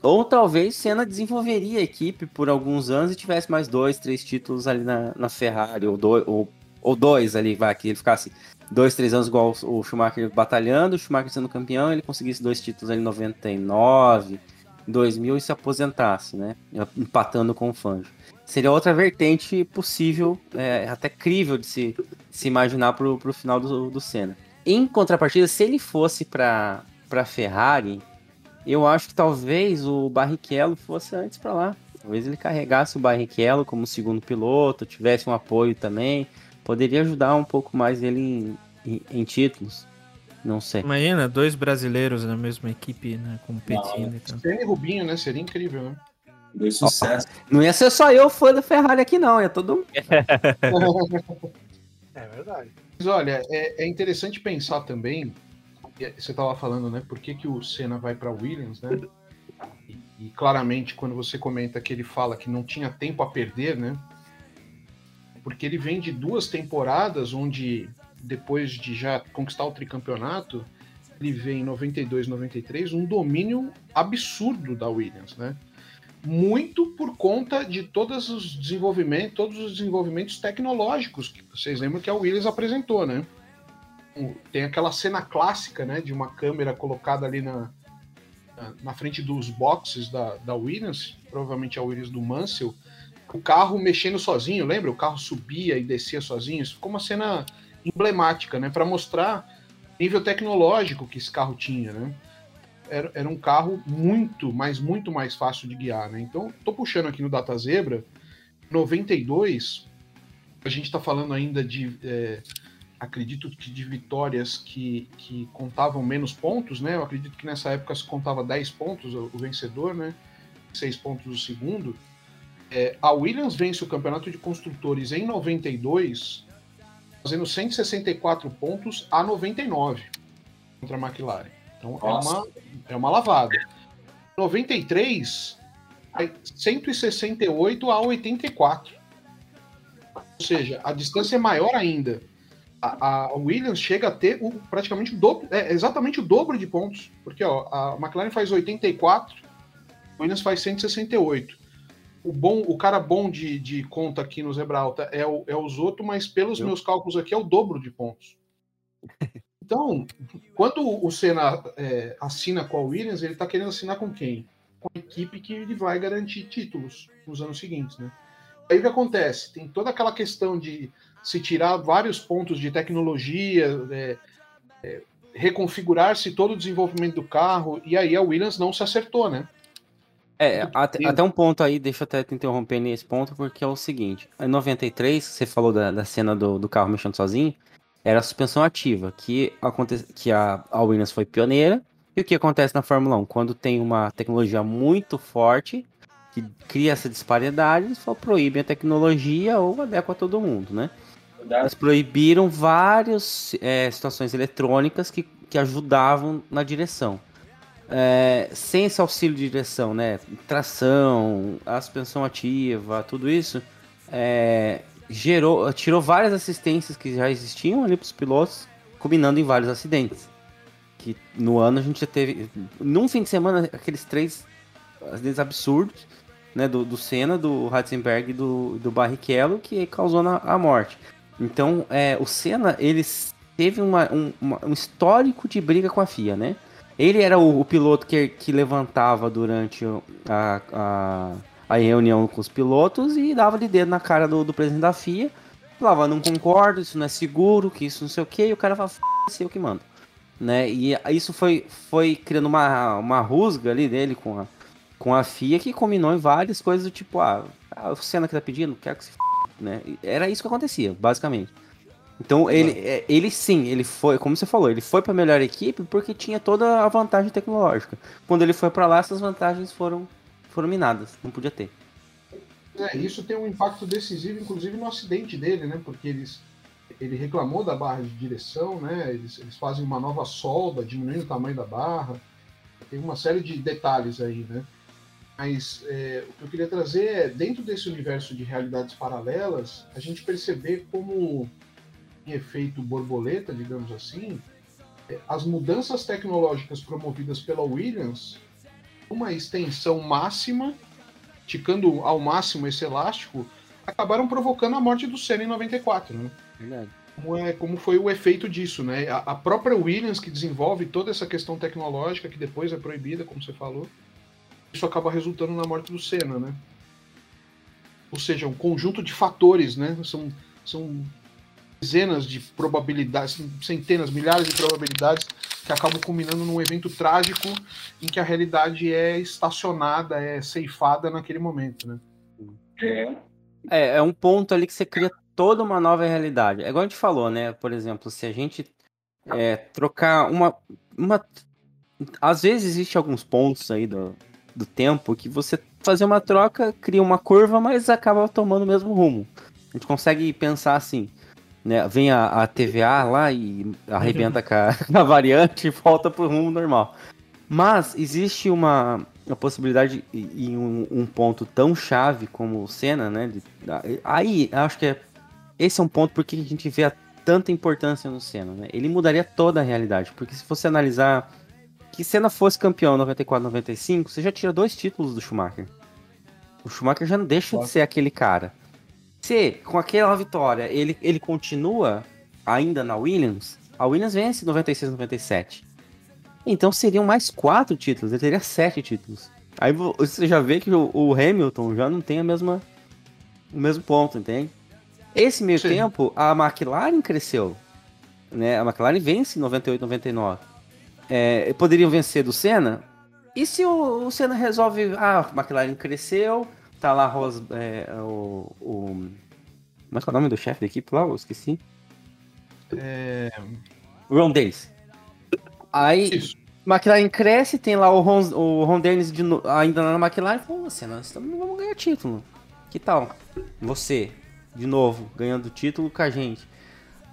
ou talvez Senna desenvolveria a equipe por alguns anos e tivesse mais dois, três títulos ali na, na Ferrari, ou, do, ou, ou dois ali, vai, que ele ficasse dois, três anos igual o, o Schumacher batalhando, o Schumacher sendo campeão, ele conseguisse dois títulos ali em noventa e nove, dois mil e se aposentasse, né, empatando com o Fangio. Seria outra vertente possível, é, até crível de se, se imaginar pro, pro final do, do Senna. Em contrapartida, se ele fosse para para Ferrari, eu acho que talvez o Barrichello fosse antes para lá, talvez ele carregasse o Barrichello como segundo piloto, tivesse um apoio também, poderia ajudar um pouco mais ele em, em, em títulos, não sei. Imagina, dois brasileiros na mesma equipe, né, competindo. Não, então. Senna e Rubinho, né, seria incrível, né? Dois sucessos. Não ia ser só eu fã da Ferrari aqui não, ia todo mundo. É verdade. Mas olha, é, é interessante pensar também. Você estava falando, né? Por que, que o Senna vai para Williams, né? E, e claramente, quando você comenta que ele fala que não tinha tempo a perder, né? Porque ele vem de duas temporadas onde, depois de já conquistar o tricampeonato, ele vem em noventa e dois, noventa e três, um domínio absurdo da Williams, né? Muito por conta de todos os desenvolvimentos, todos os desenvolvimentos tecnológicos que vocês lembram que a Williams apresentou, né? Tem aquela cena clássica, né, de uma câmera colocada ali na, na, na frente dos boxes da, da Williams, provavelmente a Williams do Mansell, o carro mexendo sozinho, lembra? O carro subia e descia sozinho, isso ficou uma cena emblemática, né, para mostrar o nível tecnológico que esse carro tinha, né? Era, era um carro muito, mas muito mais fácil de guiar, né? Então, tô puxando aqui no Data Zebra, noventa e dois, a gente tá falando ainda de... É, acredito que de vitórias que, que contavam menos pontos, né? Eu acredito que nessa época se contava dez pontos o, o vencedor, né? seis pontos do segundo, é, a Williams vence o campeonato de construtores em noventa e dois, fazendo cento e sessenta e quatro pontos a noventa e nove contra a McLaren. Então é uma, é uma lavada. noventa e três, cento e sessenta e oito a oitenta e quatro. Ou seja, a distância é maior ainda. A, a Williams chega a ter o, praticamente o dobro, é, exatamente o dobro de pontos, porque ó, a McLaren faz oitenta e quatro, a Williams faz cento e sessenta e oito. O, bom, o cara bom de, de conta aqui no Zebra Alta é o, é o Zoto, mas pelos Eu... meus cálculos aqui é o dobro de pontos. Então, quando o Senna é, assina com a Williams, ele está querendo assinar com quem? Com a equipe que ele vai garantir títulos nos anos seguintes, né? Aí o que acontece? Tem toda aquela questão de se tirar vários pontos de tecnologia, é, é, reconfigurar-se todo o desenvolvimento do carro, e aí a Williams não se acertou, né? É, até, até um ponto aí, deixa eu até te interromper nesse ponto, porque é o seguinte, em noventa e três, você falou da, da cena do, do carro mexendo sozinho, era a suspensão ativa, que, aconte, que a, a Williams foi pioneira, e o que acontece na Fórmula um? Quando tem uma tecnologia muito forte, que cria essa disparidade, só proíbe a tecnologia ou adequa a todo mundo, né? Eles proibiram várias é, situações eletrônicas que, que ajudavam na direção. É, sem esse auxílio de direção, né? Tração, a suspensão ativa, tudo isso, é, gerou, tirou várias assistências que já existiam ali para os pilotos, culminando em vários acidentes. Que no ano a gente já teve, num fim de semana, aqueles três acidentes absurdos, né, do, do Senna, do Ratzenberg e do, do Barrichello, que causou na, a morte. Então, é, o Senna, ele teve uma, um, uma, um histórico de briga com a F I A, né? Ele era o, o piloto que, que levantava durante a, a, a reunião com os pilotos e dava de dedo na cara do, do presidente da F I A, falava, não concordo, isso não é seguro, que isso não sei o quê, e o cara falava, f***, eu que mando, né? E isso foi, foi criando uma, uma rusga ali dele com a com a F I A, que combinou em várias coisas do tipo, ah, o Senna que tá pedindo, quero que se f***, né? Era isso que acontecia, basicamente. Então, ele, ele sim, ele foi, como você falou, ele foi pra melhor equipe porque tinha toda a vantagem tecnológica. Quando ele foi pra lá, essas vantagens foram, foram minadas, não podia ter. É, isso tem um impacto decisivo, inclusive, no acidente dele, né? Porque eles, ele reclamou da barra de direção, né? Eles, eles fazem uma nova solda, diminuindo o tamanho da barra. Tem uma série de detalhes aí, né? Mas é, o que eu queria trazer é, dentro desse universo de realidades paralelas, a gente perceber como, em efeito borboleta, digamos assim, é, as mudanças tecnológicas promovidas pela Williams, uma extensão máxima, esticando ao máximo esse elástico, acabaram provocando a morte do Senna em noventa e quatro, né? Verdade. Como, é, como foi o efeito disso, né? A, a própria Williams, que desenvolve toda essa questão tecnológica, que depois é proibida, como você falou, isso acaba resultando na morte do Senna, né? Ou seja, um conjunto de fatores, né? São, são dezenas de probabilidades, centenas, milhares de probabilidades que acabam culminando num evento trágico em que a realidade é estacionada, é ceifada naquele momento, né? É, é um ponto ali que você cria toda uma nova realidade. É igual a gente falou, né? Por exemplo, se a gente é, trocar uma, uma... Às vezes existe alguns pontos aí do... do tempo, que você fazer uma troca, cria uma curva, mas acaba tomando o mesmo rumo. A gente consegue pensar assim, né? Vem a, a T V A lá e arrebenta com a, a variante e volta pro rumo normal. Mas existe uma, uma possibilidade e, e um, um ponto tão chave como o Senna, né? De, aí, acho que é, esse é um ponto porque a gente vê a tanta importância no Senna, né? Ele mudaria toda a realidade, porque se você analisar que Senna fosse campeão em noventa e quatro, noventa e cinco, você já tira dois títulos do Schumacher. O Schumacher já não deixa de ser aquele cara. Se, com aquela vitória, ele, ele continua ainda na Williams, a Williams vence em noventa e seis, noventa e sete. Então seriam mais quatro títulos, ele teria sete títulos. Aí você já vê que o, o Hamilton já não tem a mesma, o mesmo ponto, entende? Esse meio Sim. tempo, a McLaren cresceu, né? A McLaren vence em noventa e oito, noventa e nove. É, poderiam vencer do Senna. E se o, o Senna resolve, ah, a McLaren cresceu, tá lá Ros, é, o, o como é que é o nome do chefe da equipe lá? Eu esqueci. É... Ron Dennis. Aí, McLaren cresce, tem lá o Ron, o Ron Dennis de no, ainda lá na McLaren, e falou, você, nós não vamos ganhar título. Que tal? Você, de novo, ganhando título com a gente.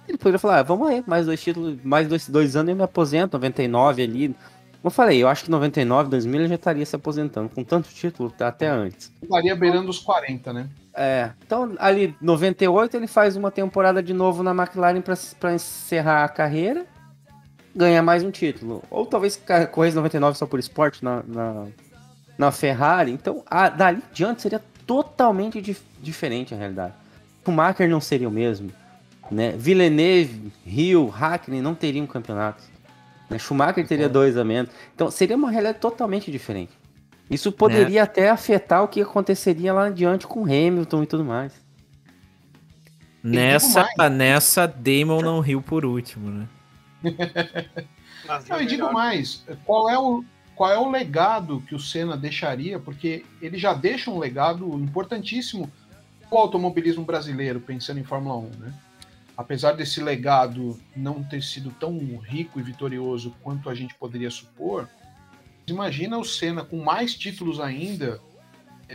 E depois ele falou, ah, vamos aí, mais dois títulos, mais dois, dois anos eu me aposento, noventa e nove ali. Como eu falei, eu acho que noventa e nove, dois mil ele já estaria se aposentando, com tanto título até antes. Estaria beirando os quarenta, né? É, então ali, noventa e oito, ele faz uma temporada de novo na McLaren para encerrar a carreira, ganhar mais um título. Ou talvez correr noventa e nove só por esporte na, na, na Ferrari. Então, a, dali em diante seria totalmente dif, diferente a realidade. Schumacher não seria o mesmo, né? Villeneuve, Hill, Hackney não teriam campeonato. Schumacher teria dois a menos. Então seria uma realidade totalmente diferente. Isso poderia é. até afetar o que aconteceria lá adiante com Hamilton e tudo mais. Nessa, mais. nessa Damon não riu por último, né? Não, e digo mais, qual é, o, qual é o legado que o Senna deixaria? Porque ele já deixa um legado importantíssimo pro automobilismo brasileiro, pensando em Fórmula um, né? Apesar desse legado não ter sido tão rico e vitorioso quanto a gente poderia supor, imagina o Senna com mais títulos ainda,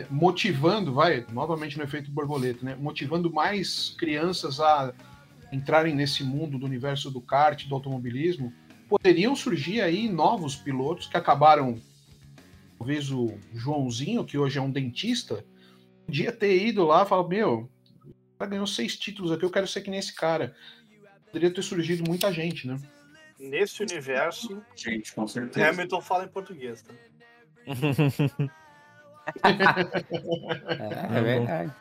motivando, vai, novamente no efeito borboleta, né? Motivando mais crianças a entrarem nesse mundo do universo do kart, do automobilismo. Poderiam surgir aí novos pilotos que acabaram, talvez o Joãozinho, que hoje é um dentista, podia ter ido lá e falar, meu... ganhou seis títulos aqui, eu quero ser que nem esse cara. Poderia ter surgido muita gente, né? Nesse universo, gente, com certeza. Hamilton fala em português, tá? é, é verdade.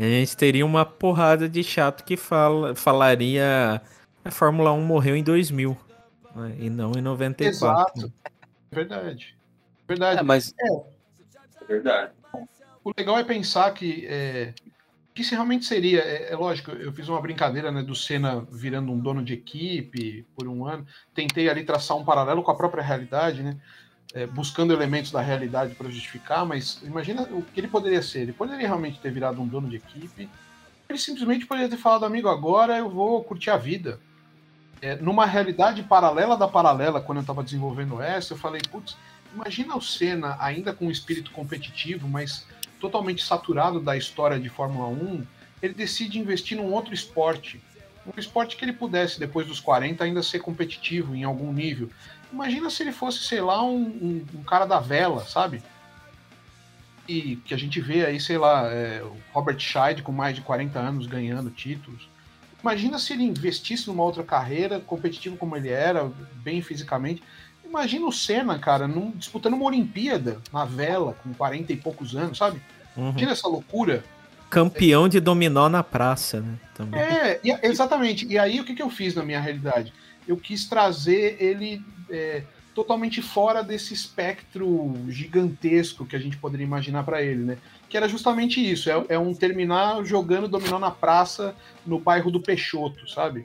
E a gente teria uma porrada de chato que fala, falaria a Fórmula um morreu em dois mil, né? E não em noventa e quatro. Exato. Verdade. Verdade. É, mas... é. Verdade. O legal é pensar que... É... que isso realmente seria, é, é lógico, eu fiz uma brincadeira, né, do Senna virando um dono de equipe por um ano, tentei ali traçar um paralelo com a própria realidade, né, é, buscando elementos da realidade para justificar, mas imagina o que ele poderia ser, ele poderia realmente ter virado um dono de equipe, ele simplesmente poderia ter falado, amigo, agora eu vou curtir a vida. É, numa realidade paralela da paralela, quando eu estava desenvolvendo essa, eu falei, putz, imagina o Senna ainda com um espírito competitivo, mas... totalmente saturado da história de Fórmula um, ele decide investir num outro esporte. Um esporte que ele pudesse, depois dos quarenta, ainda ser competitivo em algum nível. Imagina se ele fosse, sei lá, um, um, um cara da vela, sabe? E que a gente vê aí, sei lá, é, o Robert Scheid com mais de quarenta anos ganhando títulos. Imagina se ele investisse numa outra carreira, competitivo como ele era, bem fisicamente. Imagina o Senna, cara, num, disputando uma Olimpíada na vela, com quarenta e poucos anos, sabe? Uhum. Tira essa loucura. Campeão é. de dominó na praça, né? Também. É, e, exatamente. E aí, o que, que eu fiz na minha realidade? Eu quis trazer ele é, totalmente fora desse espectro gigantesco que a gente poderia imaginar para ele, né? Que era justamente isso. É, é um terminar jogando dominó na praça no bairro do Peixoto, sabe?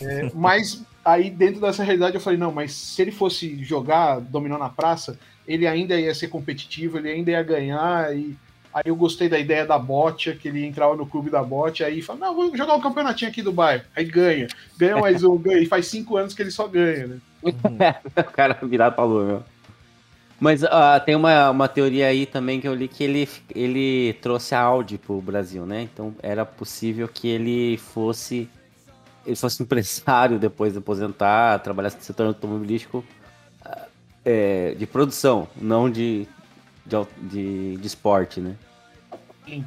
É, mas... aí dentro dessa realidade eu falei, não, mas se ele fosse jogar dominó na praça, ele ainda ia ser competitivo, ele ainda ia ganhar, e aí eu gostei da ideia da bote, que ele entrava no clube da bote, aí fala, não, vou jogar um campeonatinho aqui do bairro, aí ganha, ganha mais um, ganha, e faz cinco anos que ele só ganha, né? O cara virado pra lua, meu. Mas uh, tem uma, uma teoria aí também que eu li que ele, ele trouxe a Audi pro Brasil, né? Então era possível que ele fosse... ele fosse empresário depois de aposentar, trabalhasse no setor automobilístico é, de produção, não de, de, de, de esporte, né? Sim.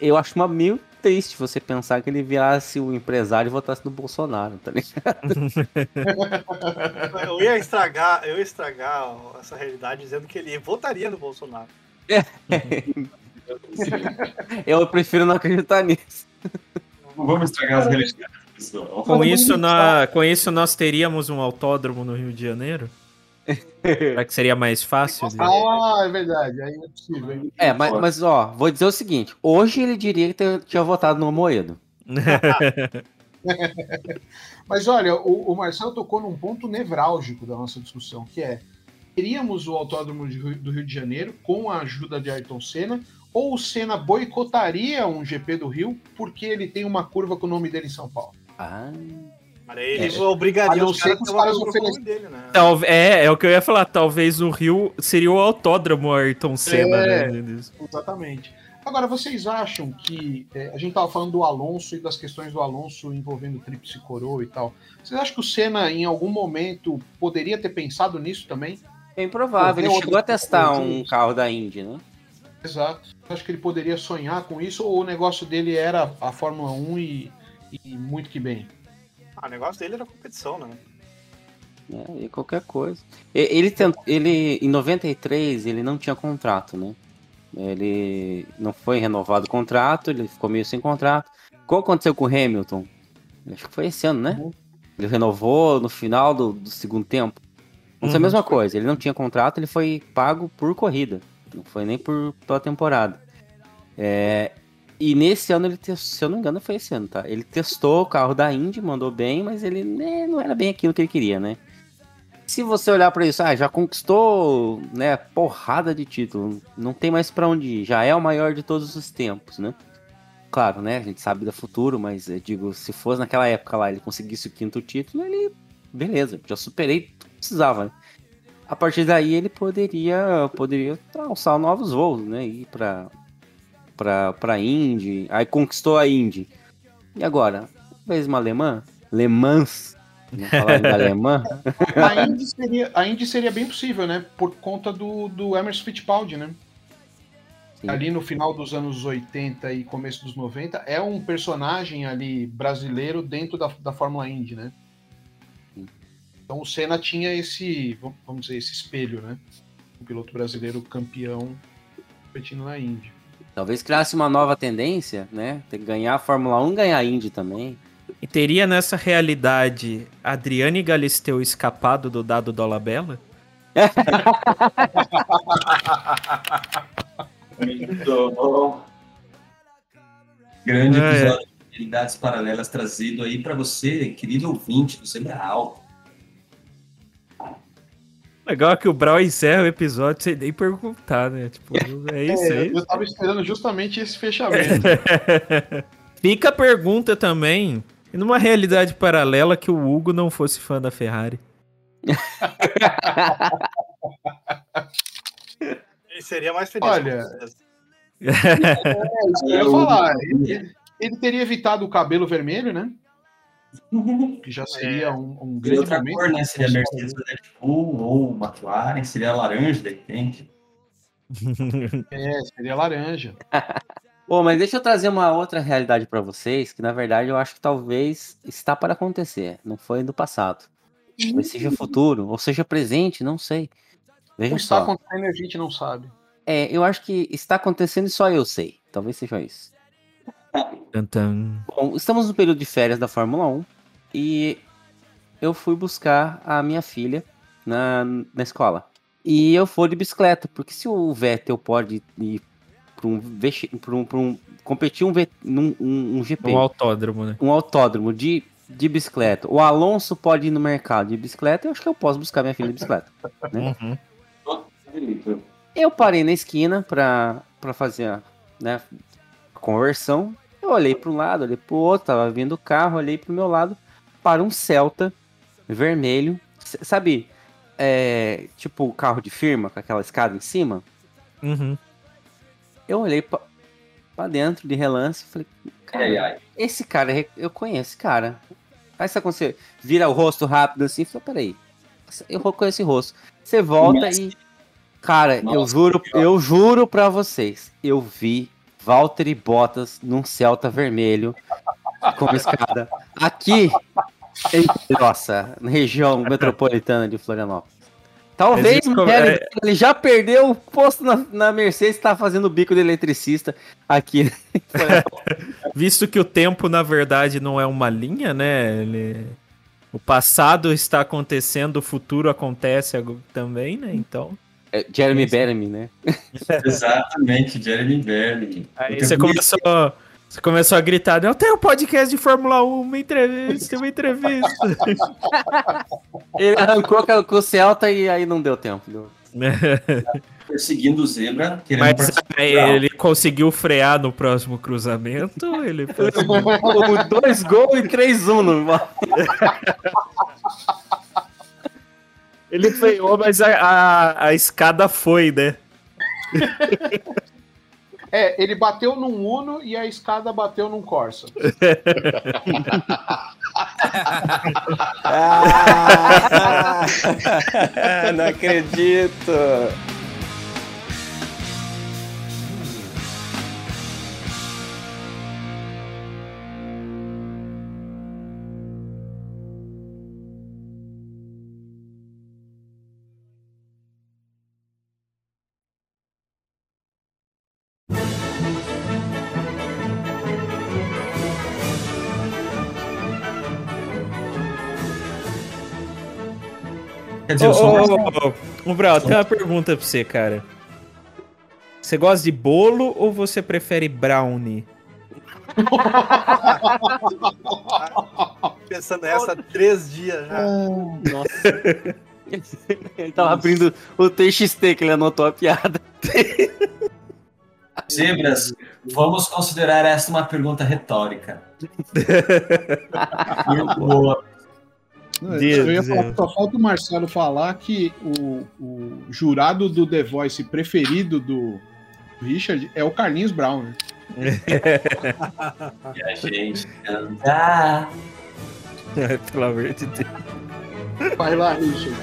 Eu acho uma meio triste você pensar que ele virasse o empresário e votasse no Bolsonaro, tá ligado? eu, ia estragar, eu ia estragar essa realidade dizendo que ele votaria no Bolsonaro. É. Eu prefiro não acreditar nisso. Não vamos estragar as realidades. Com isso, na, com isso, nós teríamos um autódromo no Rio de Janeiro? Será que seria mais fácil? Né? Ah, é verdade. Aí é possível. Aí é, é mas, mas, ó, vou dizer o seguinte. Hoje ele diria que tinha votado no Amoedo. Mas, olha, o, o Marcelo tocou num ponto nevrálgico da nossa discussão, que é, teríamos o autódromo de, do Rio de Janeiro com a ajuda de Ayrton Senna, ou o Senna boicotaria um G P do Rio porque ele tem uma curva com o nome dele em São Paulo? Ah. Cara, ele é. obrigaria os caras a ter o microfone dele, né? Tal, é, é o que eu ia falar. Talvez o Rio seria o autódromo Ayrton Senna, é, né? Exatamente. Agora, vocês acham que... É, a gente estava falando do Alonso e das questões do Alonso envolvendo tríplice coroa e tal. Vocês acham que o Senna, em algum momento, poderia ter pensado nisso também? É improvável. Ele chegou a testar um carro da Indy, né? Exato. Acho que ele poderia sonhar com isso, ou o negócio dele era a Fórmula um e, e muito que bem? Ah, o negócio dele era competição, né? É, e qualquer coisa. Ele, tentou, ele, em noventa e três, ele não tinha contrato, né? Ele não foi renovado o contrato, ele ficou meio sem contrato. O que aconteceu com o Hamilton? Acho que foi esse ano, né? Ele renovou no final do, do segundo tempo. Não foi a mesma coisa, ele não tinha contrato, ele foi pago por corrida. Não foi nem por, pela temporada. É, e nesse ano, ele testou, se eu não me engano, foi esse ano, tá? Ele testou o carro da Indy, mandou bem, mas ele né, não era bem aquilo que ele queria, né? Se você olhar pra isso, ah, já conquistou, né, porrada de título, não tem mais pra onde ir, já é o maior de todos os tempos, né? Claro, né, a gente sabe do futuro, mas eu digo, se fosse naquela época lá, ele conseguisse o quinto título, ele, beleza, já superei, precisava, né? A partir daí ele poderia, poderia alçar novos voos, né? Ir pra, pra, pra Indy. Aí conquistou a Indy. E agora? Talvez uma alemã? Le Mans? Vamos falar da alemã? A Indy, seria, a Indy seria bem possível, né? Por conta do, do Emerson Fittipaldi, né? Sim. Ali no final dos anos oitenta e começo dos noventa, é um personagem ali brasileiro dentro da, da Fórmula Indy, né? Então o Senna tinha esse, vamos dizer, esse espelho, né? O piloto brasileiro campeão competindo na Indy. Talvez criasse uma nova tendência, né? Ganhar a Fórmula um, ganhar a Indy também. E teria nessa realidade Adriane Galisteu escapado do Dado Dolabella? Muito bom. Grande episódio é. de realidades paralelas trazido aí para você, querido ouvinte do Zebra Alta. Legal que o Brau encerra o episódio sem nem perguntar, né? Tipo, é isso aí. É, é eu tava esperando justamente esse fechamento. Fica a pergunta também, e numa realidade paralela que o Hugo não fosse fã da Ferrari. Ele seria mais feliz. Olha, é, é isso que eu ia falar. Ele, ele teria evitado o cabelo vermelho, né? Que já seria é, um, um grande outra momento, cor, né? Seria Mercedes da Red Bull ou McLaren, seria laranja, de repente. É, seria laranja. Bom, mas deixa eu trazer uma outra realidade para vocês, que na verdade eu acho que talvez está para acontecer, não foi do passado. Talvez seja futuro, ou seja presente, não sei. Veja só. Está acontecendo e a gente não sabe. É, eu acho que está acontecendo e só eu sei. Talvez seja isso. Bom, estamos no período de férias da Fórmula um e eu fui buscar a minha filha na, na escola. E eu fui de bicicleta, porque se o Vettel pode ir para um, um, um competir um, um, um G P, um autódromo, né? Um autódromo de, de bicicleta. O Alonso pode ir no mercado de bicicleta, eu acho que eu posso buscar minha filha de bicicleta, né? Uhum. Eu parei na esquina para para fazer a, né, conversão. Eu olhei para um lado, olhei para o outro, tava vindo o carro, olhei para o meu lado, para um Celta vermelho, sabe, é, tipo carro de firma, com aquela escada em cima. Uhum. Eu olhei para dentro de relance e falei, cara, ai, ai. esse cara, eu conheço esse cara. Aí sabe quando você vira o rosto rápido assim, falei, peraí, eu reconheço esse rosto. Você volta Nossa. e, cara, Nossa, eu juro, eu juro para vocês, eu vi Valtteri Bottas num Celta vermelho com uma escada aqui em nossa região metropolitana de Florianópolis. Talvez como... ele, ele já perdeu o posto na, na Mercedes, está fazendo o bico de eletricista aqui. Visto que o tempo na verdade não é uma linha, né? Ele... O passado está acontecendo, o futuro acontece também, né? Então. Jeremy Berman, né? Exatamente, Jeremy Berman. Aí você começou, você começou a gritar, eu tenho um podcast de Fórmula um, uma entrevista, uma entrevista. Ele arrancou com o Celta e aí não deu tempo. Deu. perseguindo o Zebra. Mas ele conseguiu frear no próximo cruzamento. Ele fez dois gols e três um no mapa. Ele freou, mas a, a, a escada foi, né? É, ele bateu num Uno e a escada bateu num Corsa. Ah, não acredito. Ô, ô, ô, ô, Brau, tem uma pergunta pra você, cara. Você gosta de bolo ou você prefere brownie? Pensando nessa há três dias já. Nossa. Ele tava abrindo o T X T que ele anotou a piada. Zebras, vamos considerar essa uma pergunta retórica. Muito boa. Não, Deus, eu ia falar, só falta o Marcelo falar que o, o jurado do The Voice preferido do Richard é o Carlinhos Brown, né? E a gente cantar. Pelo amor de Deus. Vai lá, Richard.